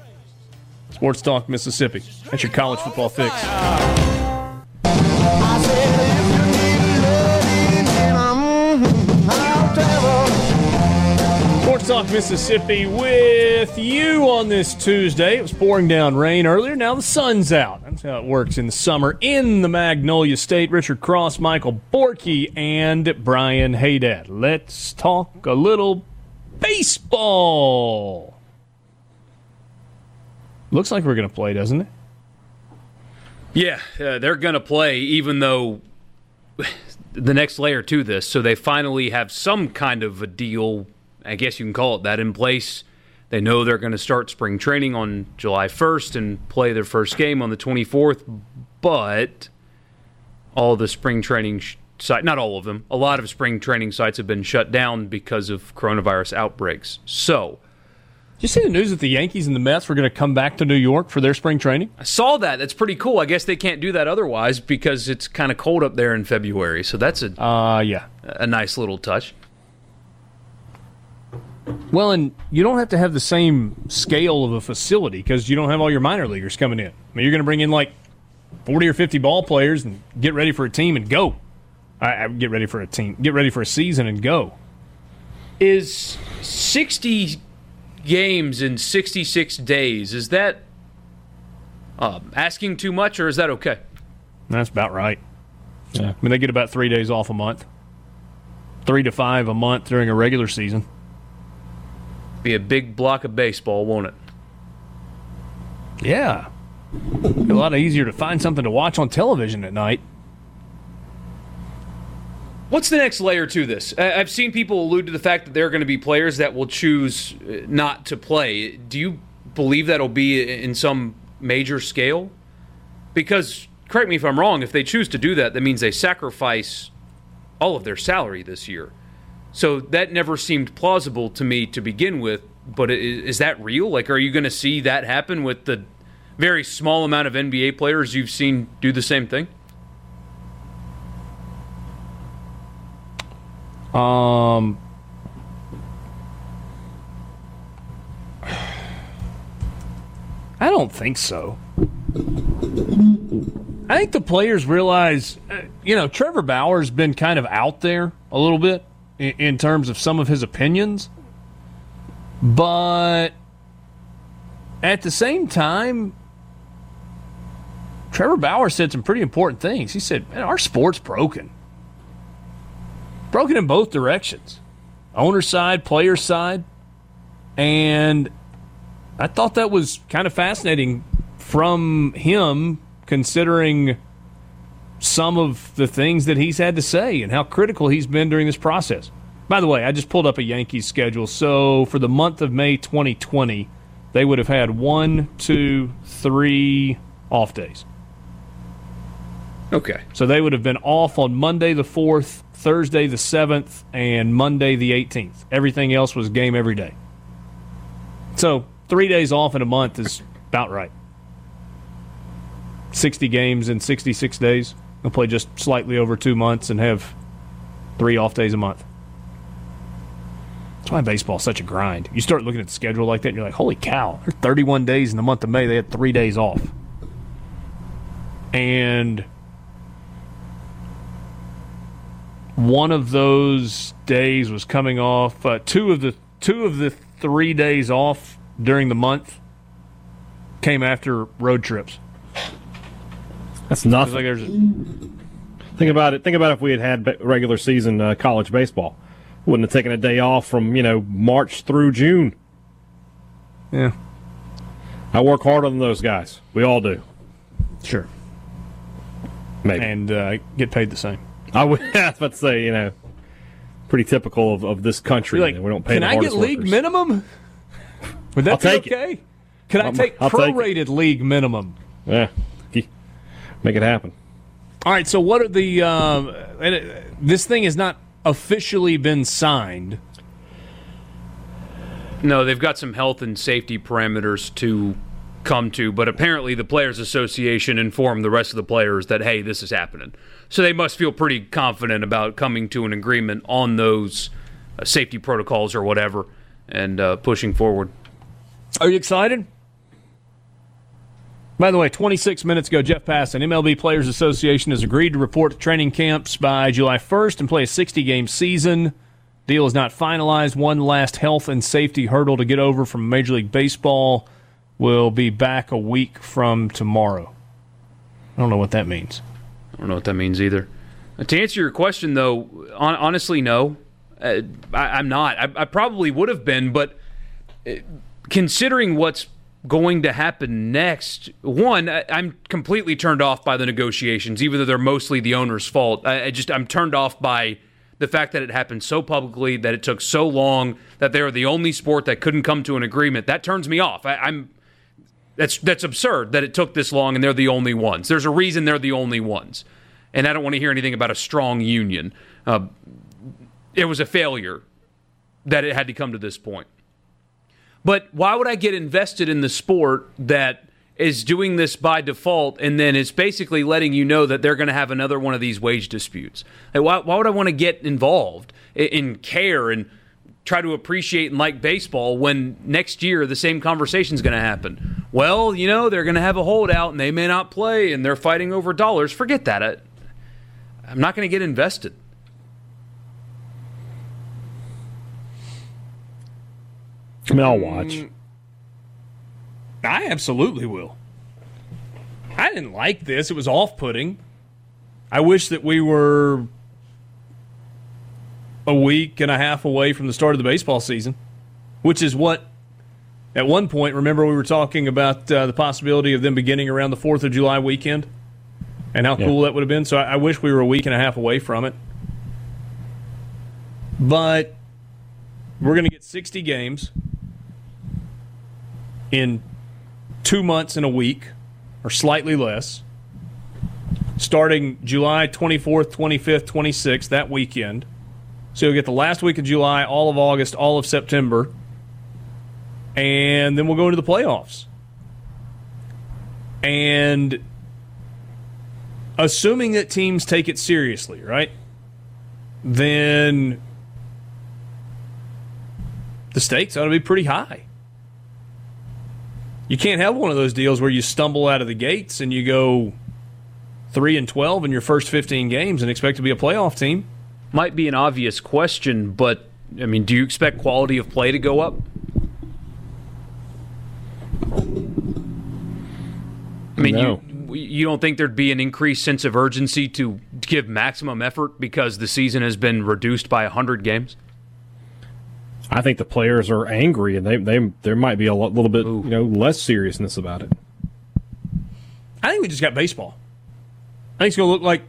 Sports Talk Mississippi. That's your college football fix. Talk Mississippi with you on this Tuesday. It was pouring down rain earlier. Now the sun's out. That's how it works in the summer in the Magnolia State. Richard Cross, Michael Borky, and Brian Hadad. Let's talk a little baseball. Looks like we're going to play, doesn't it? Yeah, uh, they're going to play, even though the next layer to this, so they finally have some kind of a deal, I guess you can call it that, in place. They know they're going to start spring training on July first and play their first game on the twenty-fourth, but all the spring training sh- sites, not all of them, a lot of spring training sites have been shut down because of coronavirus outbreaks. So, did you see the news that the Yankees and the Mets were going to come back to New York for their spring training? I saw that. That's pretty cool. I guess they can't do that otherwise because it's kind of cold up there in February. So that's a, uh, yeah. a nice little touch. Well, and you don't have to have the same scale of a facility because you don't have all your minor leaguers coming in. I mean, you're going to bring in like forty or fifty ball players and get ready for a team and go. I, I get ready for a team, get ready for a season and go. Is sixty games in sixty-six days, is that um, asking too much or is that okay? That's about right. Yeah. I mean, they get about three days off a month. Three to five a month during a regular season. Be a big block of baseball, won't it? Yeah. A lot easier to find something to watch on television at night. What's the next layer to this? I've seen people allude to the fact that there are going to be players that will choose not to play. Do you believe that'll be in some major scale? Because, correct me if I'm wrong, if they choose to do that, that means they sacrifice all of their salary this year. So that never seemed plausible to me to begin with, but is that real? Like, are you going to see that happen with the very small amount of N B A players you've seen do the same thing? Um, I don't think so. I think the players realize, you know, Trevor Bauer's been kind of out there a little bit in, in terms of some of his opinions, but at the same time, Trevor Bauer said some pretty important things. He said, man, our sport's broken. Broken in both directions. Owner side, player side. And I thought that was kind of fascinating from him, considering some of the things that he's had to say and how critical he's been during this process. By the way, I just pulled up a Yankees schedule. So for the month of May twenty twenty, they would have had one, two, three off days. Okay. So they would have been off on Monday the fourth, Thursday the seventh, and Monday the eighteenth. Everything else was game every day. So three days off in a month is about right. sixty games in sixty-six days. They'll play just slightly over two months and have three off days a month. That's why baseball is such a grind. You start looking at the schedule like that, and you're like, holy cow, there are thirty-one days in the month of May. They had three days off. And one of those days was coming off uh, two of the two of the three days off during the month came after road trips. That's nothing. Like there's a... Think about it. Think about if we had had regular season uh, college baseball, wouldn't have taken a day off from you know March through June. Yeah, I work harder than those guys. We all do. Sure. Maybe. And uh, get paid the same. I was about to say, you know, pretty typical of, of this country. Like, we don't pay. Can the I get league workers. Minimum? Would that I'll be okay? It. Can I'll, I take I'll prorated take league minimum? Yeah, make it happen. All right. So, what are the? Um, and it, this thing has not officially been signed. No, they've got some health and safety parameters to come to, but apparently the Players Association informed the rest of the players that, hey, this is happening. So they must feel pretty confident about coming to an agreement on those uh, safety protocols or whatever and uh, pushing forward. Are you excited? By the way, twenty-six minutes ago, Jeff Passan, M L B Players Association has agreed to report to training camps by July first and play a sixty-game season. Deal is not finalized. One last health and safety hurdle to get over from Major League Baseball. Will be back a week from tomorrow. I don't know what that means. I don't know what that means either. To answer your question, though, on, honestly, no. Uh, I, I'm not. I, I probably would have been, but considering what's going to happen next, one, I, I'm completely turned off by the negotiations, even though they're mostly the owner's fault. I, I just, I'm turned off by the fact that it happened so publicly, that it took so long, that they were the only sport that couldn't come to an agreement. That turns me off. I, I'm... That's that's absurd that it took this long and they're the only ones. There's a reason they're the only ones. And I don't want to hear anything about a strong union. Uh, it was a failure that it had to come to this point. But why would I get invested in the sport that is doing this by default and then is basically letting you know that they're going to have another one of these wage disputes? Why, why would I want to get involved in care and try to appreciate and like baseball when next year the same conversation's going to happen. Well, you know, they're going to have a holdout and they may not play and they're fighting over dollars. Forget that. I, I'm not going to get invested. I mean, I'll watch. I absolutely will. I didn't like this. It was off-putting. I wish that we were a week and a half away from the start of the baseball season, which is what, at one point, remember we were talking about uh, the possibility of them beginning around the fourth of July weekend and how yeah. cool that would have been. So I, I wish we were a week and a half away from it. But we're going to get sixty games in two months and a week, or slightly less, starting July twenty-fourth, twenty-fifth, twenty-sixth, that weekend. So you'll get the last week of July, all of August, all of September, and then we'll go into the playoffs. And assuming that teams take it seriously, right, then the stakes ought to be pretty high. You can't have one of those deals where you stumble out of the gates and you go three and twelve in your first fifteen games and expect to be a playoff team. Might be an obvious question, but, I mean, do you expect quality of play to go up? I mean, no. you, you don't think there'd be an increased sense of urgency to give maximum effort because the season has been reduced by one hundred games? I think the players are angry, and they they there might be a little bit Ooh. you know less seriousness about it. I think we just got baseball. I think it's going to look like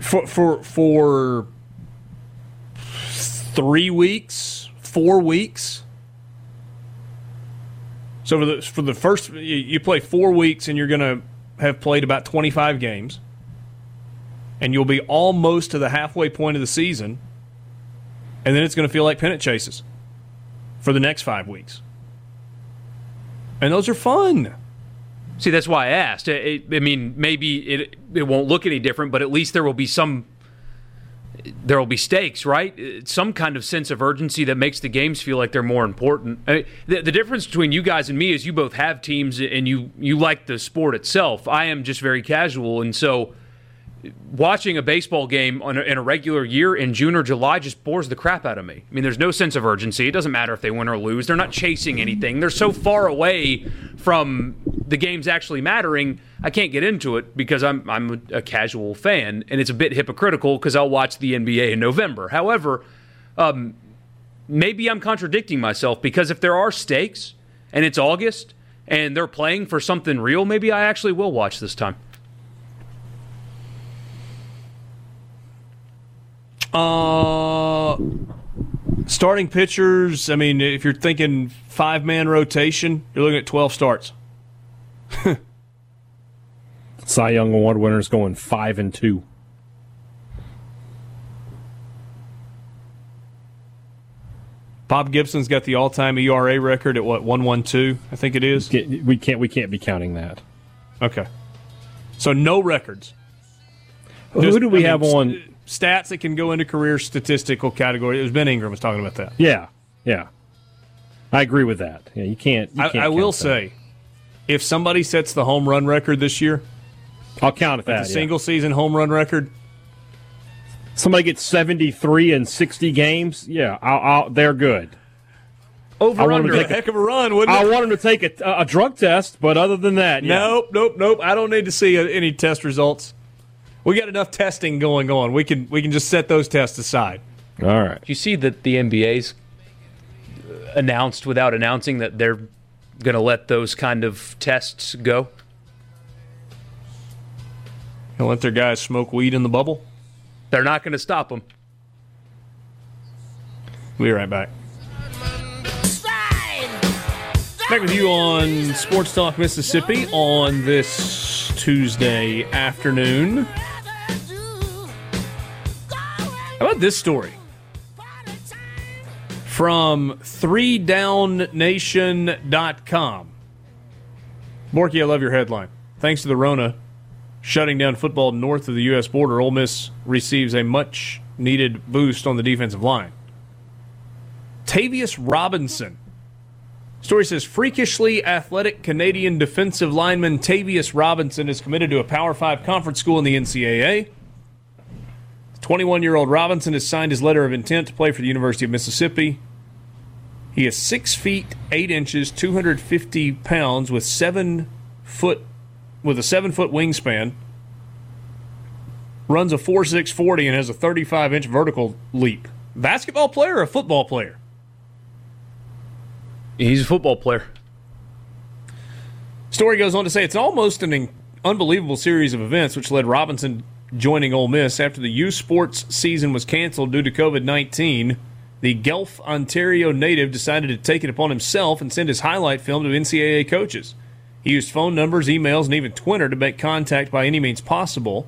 for for for three weeks, four weeks. So for the for the first, you play four weeks, and you're going to have played about twenty-five games. And you'll be almost to the halfway point of the season, and then it's going to feel like pennant chases for the next five weeks. And those are fun. See, that's why I asked. I, I mean, maybe it it won't look any different, but at least there will be some there will be stakes, right? Some kind of sense of urgency that makes the games feel like they're more important. I mean, the, the difference between you guys and me is you both have teams and you you like the sport itself. I am just very casual, and so watching a baseball game on a, in a regular year in June or July just bores the crap out of me. I mean, there's no sense of urgency. It doesn't matter if they win or lose. They're not chasing anything. They're so far away from the games actually mattering, I can't get into it because I'm I'm a casual fan, and it's a bit hypocritical because I'll watch the N B A in November. However, um, maybe I'm contradicting myself because if there are stakes and it's August and they're playing for something real, maybe I actually will watch this time. Uh, starting pitchers, I mean, if you're thinking five-man rotation, you're looking at twelve starts. Cy Young Award winners going five and two. Bob Gibson's got the all-time E R A record at what, one one two, I think it is? We can't, we can't be counting that. Okay. So no records. There's, Who do we I mean, have on... stats that can go into career statistical category. It was Ben Ingram was talking about that. Yeah, yeah. I agree with that. Yeah, you can't. You can't I, I will that. say, if somebody sets the home run record this year, I'll count it. That a yeah. single season home run record. Somebody gets seventy-three in sixty games. Yeah, I'll, I'll, they're good. Over under a heck of a run, wouldn't it? I want them to take a, a drug test, but other than that, yeah. nope, nope, nope. I don't need to see any test results. We got enough testing going on. We can we can just set those tests aside. All right. You see that the N B A's announced without announcing that they're going to let those kind of tests go? They'll let their guys smoke weed in the bubble? They're not going to stop them. We'll be right back. Back with you on Sports Talk Mississippi on this Tuesday afternoon. How about this story? From three down nation dot com. Borky, I love your headline. Thanks to the Rona, shutting down football north of the U S border, Ole Miss receives a much-needed boost on the defensive line. Tavius Robinson. Story says, freakishly athletic Canadian defensive lineman Tavius Robinson is committed to a Power Five conference school in the N C double A. twenty-one-year-old Robinson has signed his letter of intent to play for the University of Mississippi. He is six feet, eight inches, two hundred fifty pounds, with seven foot, with a seven-foot wingspan. Runs a four six forty and has a thirty-five inch vertical leap. Basketball player or a football player? He's a football player. Story goes on to say it's almost an unbelievable series of events which led Robinson joining Ole Miss after the youth sports season was canceled due to covid nineteen. The Guelph, Ontario native decided to take it upon himself and send his highlight film to N C double A coaches. He used phone numbers, emails, and even Twitter to make contact by any means possible.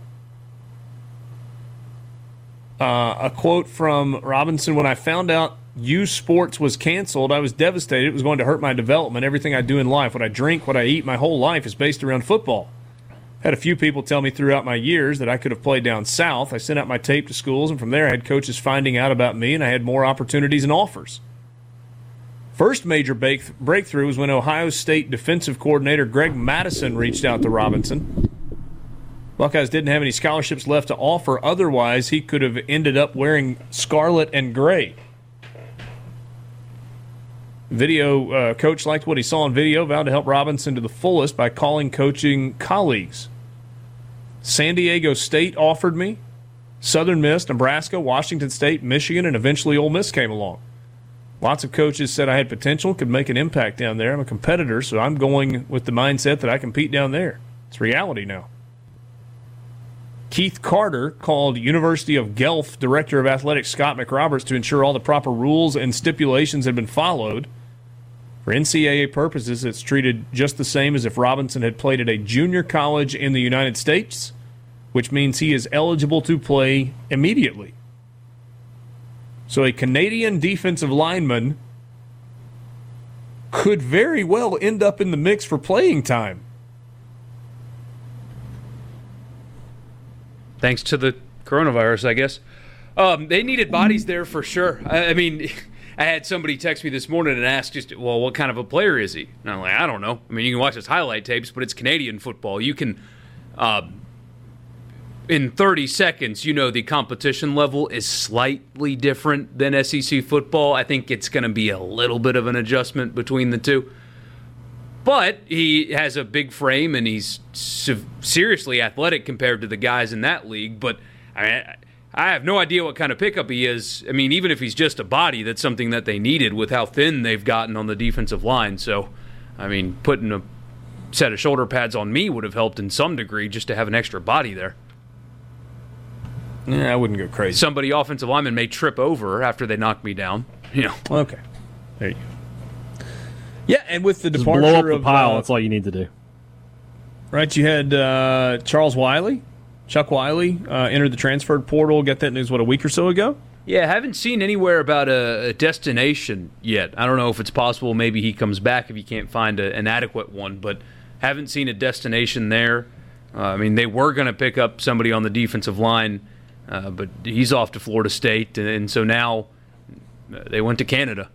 Uh, a quote from Robinson: when I found out U Sports was canceled, I was devastated. It was going to hurt my development. Everything I do in life, what I drink, what I eat, my whole life is based around football. Had a few people tell me throughout my years that I could have played down south. I sent out my tape to schools, and from there I had coaches finding out about me, and I had more opportunities and offers. First major breakthrough was when Ohio State defensive coordinator Greg Madison reached out to Robinson. Buckeyes didn't have any scholarships left to offer. Otherwise, he could have ended up wearing scarlet and gray. Video uh, coach liked what he saw on video, vowed to help Robinson to the fullest by calling coaching colleagues. San Diego State offered me. Southern Miss, Nebraska, Washington State, Michigan, and eventually Ole Miss came along. Lots of coaches said I had potential, could make an impact down there. I'm a competitor, so I'm going with the mindset that I compete down there. It's reality now. Keith Carter called University of Guelph Director of Athletics Scott McRoberts to ensure all the proper rules and stipulations had been followed. For N C double A purposes, it's treated just the same as if Robinson had played at a junior college in the United States, which means he is eligible to play immediately. So a Canadian defensive lineman could very well end up in the mix for playing time. Thanks to the coronavirus, I guess. Um, they needed bodies there for sure. I, I mean, I had somebody text me this morning and ask, just, well, what kind of a player is he? And I'm like, I don't know. I mean, you can watch his highlight tapes, but it's Canadian football. You can, um, in thirty seconds, you know the competition level is slightly different than S E C football. I think it's going to be a little bit of an adjustment between the two. But he has a big frame, and he's seriously athletic compared to the guys in that league. But I mean, I have no idea what kind of pickup he is. I mean, even if he's just a body, that's something that they needed with how thin they've gotten on the defensive line. So, I mean, putting a set of shoulder pads on me would have helped in some degree just to have an extra body there. Yeah, I wouldn't go crazy. Somebody offensive lineman may trip over after they knock me down. You know. Okay. There you go. Yeah, and with the Just departure blow up the of pile, uh, that's all you need to do. Right, you had uh, Charles Wiley, Chuck Wiley, uh, entered the transfer portal. Got that news what a week or so ago. Yeah, haven't seen anywhere about a, a destination yet. I don't know if it's possible. Maybe he comes back if you can't find a, an adequate one, but haven't seen a destination there. Uh, I mean, they were going to pick up somebody on the defensive line, uh, but he's off to Florida State, and, and so now they went to Canada.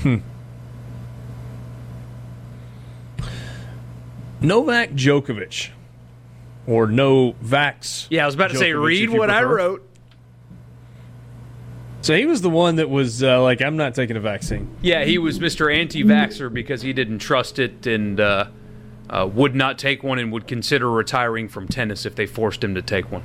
Hmm. Novak Djokovic, or Novak's. Yeah, I was about to Djokovic, say, read what prefer. I wrote. So he was the one that was uh, like, I'm not taking a vaccine. Yeah, he was Mister Anti-Vaxxer because he didn't trust it and uh, uh, would not take one and would consider retiring from tennis if they forced him to take one.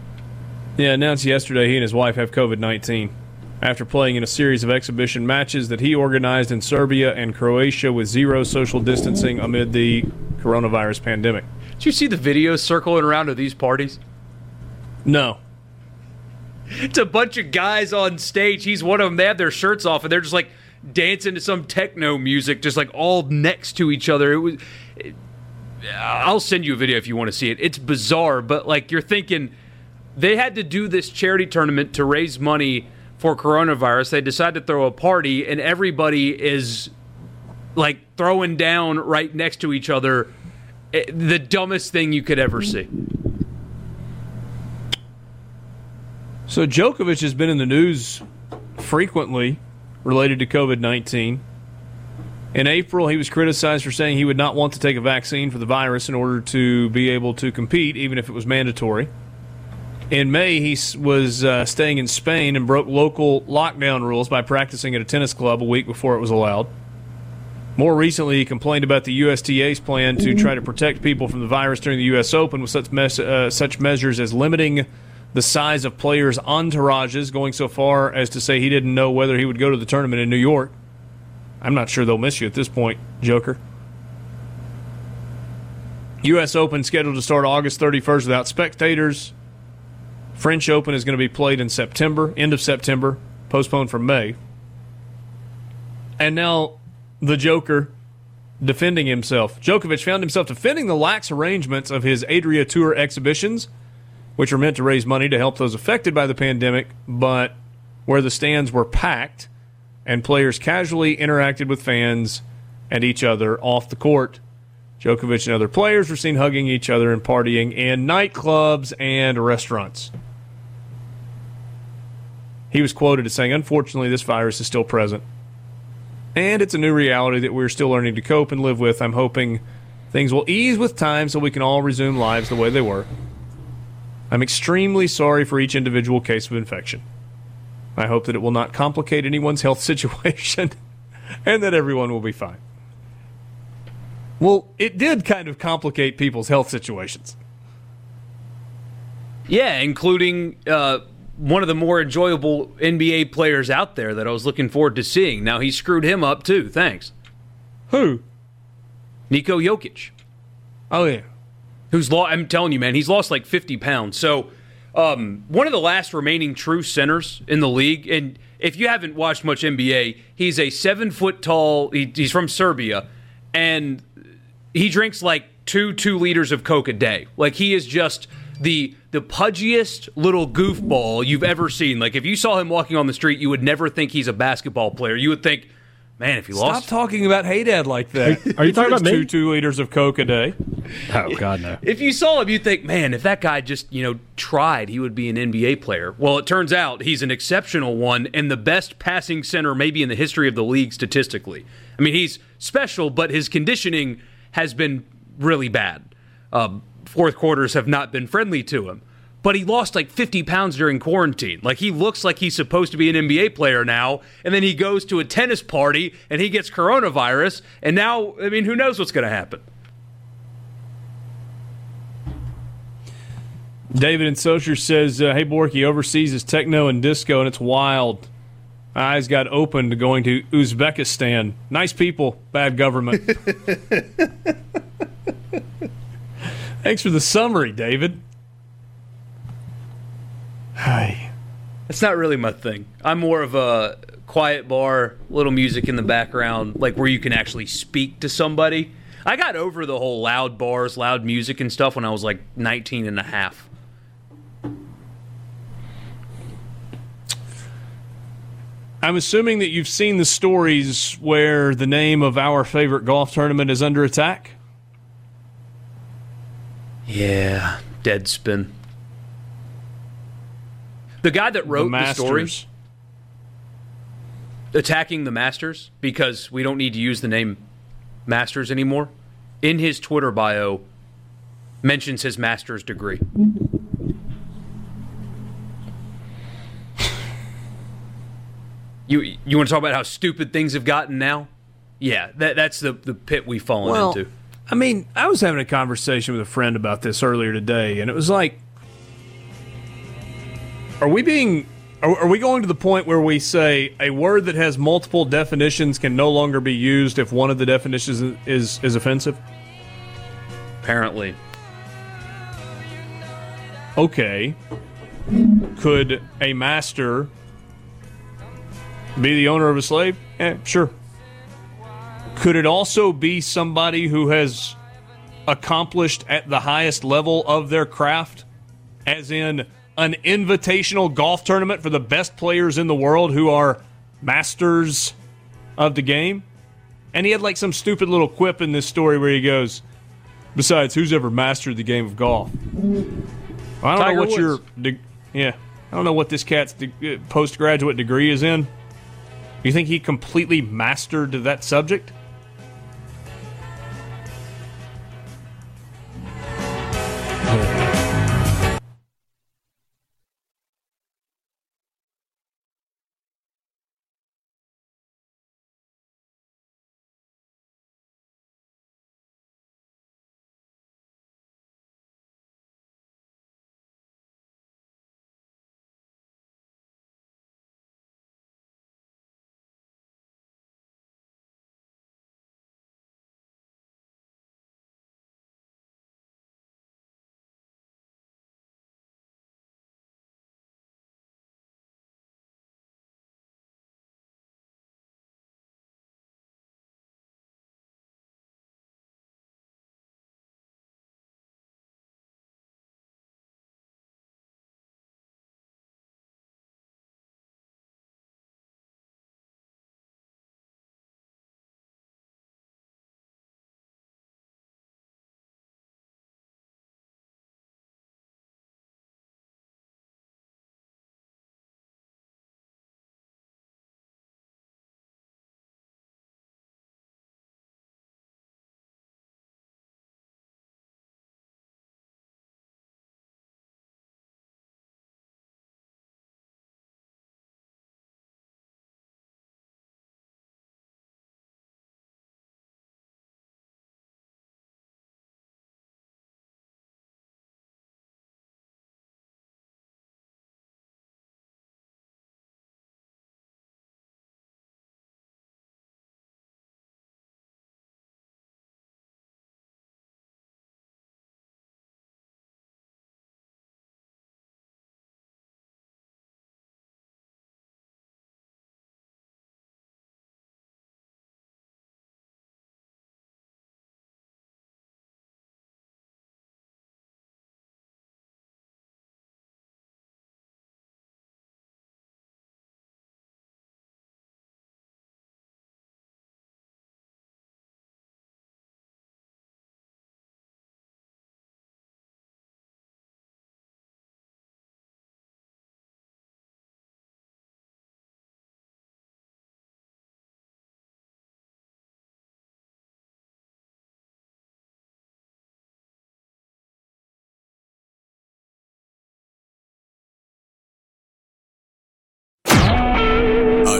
Yeah, announced yesterday he and his wife have covid nineteen. After playing in a series of exhibition matches that he organized in Serbia and Croatia with zero social distancing amid the coronavirus pandemic. Did you see the videos circling around of these parties? No. It's a bunch of guys on stage. He's one of them. They have their shirts off, and they're just, like, dancing to some techno music, just, like, all next to each other. It was. It, I'll send you a video if you want to see it. It's bizarre, but, like, you're thinking they had to do this charity tournament to raise money for coronavirus. They decide to throw a party, and everybody is like throwing down right next to each other. It, the dumbest thing you could ever see. So Djokovic has been in the news frequently related to COVID nineteen. In April, he was criticized for saying he would not want to take a vaccine for the virus in order to be able to compete, even if it was mandatory. In May, he was uh, staying in Spain and broke local lockdown rules by practicing at a tennis club a week before it was allowed. More recently, he complained about the U S D A's plan to try to protect people from the virus during the U S Open with such, mes- uh, such measures as limiting the size of players' entourages, going so far as to say he didn't know whether he would go to the tournament in New York. I'm not sure they'll miss you at this point, Joker. U S Open scheduled to start August thirty-first without spectators. French Open is going to be played in September, end of September, postponed from May. And now the Joker defending himself. Djokovic found himself defending the lax arrangements of his Adria Tour exhibitions, which were meant to raise money to help those affected by the pandemic, but where the stands were packed and players casually interacted with fans and each other off the court. Djokovic and other players were seen hugging each other and partying in nightclubs and restaurants. He was quoted as saying, "Unfortunately, this virus is still present. And it's a new reality that we're still learning to cope and live with. I'm hoping things will ease with time so we can all resume lives the way they were. I'm extremely sorry for each individual case of infection. I hope that it will not complicate anyone's health situation and that everyone will be fine." Well, it did kind of complicate people's health situations. Yeah, including uh, one of the more enjoyable N B A players out there that I was looking forward to seeing. Now, he screwed him up, too. Thanks. Who? Niko Jokic. Oh, yeah. Who's lo- I'm telling you, man, he's lost like fifty pounds. So... Um, one of the last remaining true centers in the league, and if you haven't watched much N B A, he's a seven-foot-tall, he, he's from Serbia, and he drinks like two two liters of Coke a day. Like, he is just the the pudgiest little goofball you've ever seen. Like, if you saw him walking on the street, you would never think he's a basketball player. You would think, man, if he Stop lost... Stop talking about Hadad like that. Are, are you talking about me? Two two liters of Coke a day. Oh, God, no. If you saw him, you'd think, man, if that guy just, you know, tried, he would be an N B A player. Well, it turns out he's an exceptional one and the best passing center maybe in the history of the league statistically. I mean, he's special, but his conditioning has been really bad. Um, fourth quarters have not been friendly to him. But he lost like fifty pounds during quarantine. Like, he looks like he's supposed to be an N B A player now, and then he goes to a tennis party, and he gets coronavirus, and now, I mean, who knows what's going to happen? David in Socher says, uh, hey, Borky, overseas is techno and disco, and it's wild. My eyes got opened to going to Uzbekistan. Nice people, bad government. Thanks for the summary, David. Hi. That's not really my thing. I'm more of a quiet bar, little music in the background, like where you can actually speak to somebody. I got over the whole loud bars, loud music and stuff when I was like nineteen and a half. I'm assuming that you've seen the stories where the name of our favorite golf tournament is under attack? Yeah, Deadspin. The guy that wrote the, the story attacking the Masters because we don't need to use the name Masters anymore, in his Twitter bio mentions his master's degree. You you want to talk about how stupid things have gotten now? Yeah, that that's the, the pit we've fallen well, into. I mean, I was having a conversation with a friend about this earlier today, and it was like, Are we being, are, are we going to the point where we say a word that has multiple definitions can no longer be used if one of the definitions is is, is offensive? Apparently. Okay. Could a master be the owner of a slave? Eh, sure. Could it also be somebody who has accomplished at the highest level of their craft? As in an invitational golf tournament for the best players in the world who are masters of the game? And he had like some stupid little quip in this story where he goes, besides, who's ever mastered the game of golf? Well, I don't Tiger know what Woods. your yeah. I don't know what this cat's de- postgraduate degree is in. You think he completely mastered that subject? A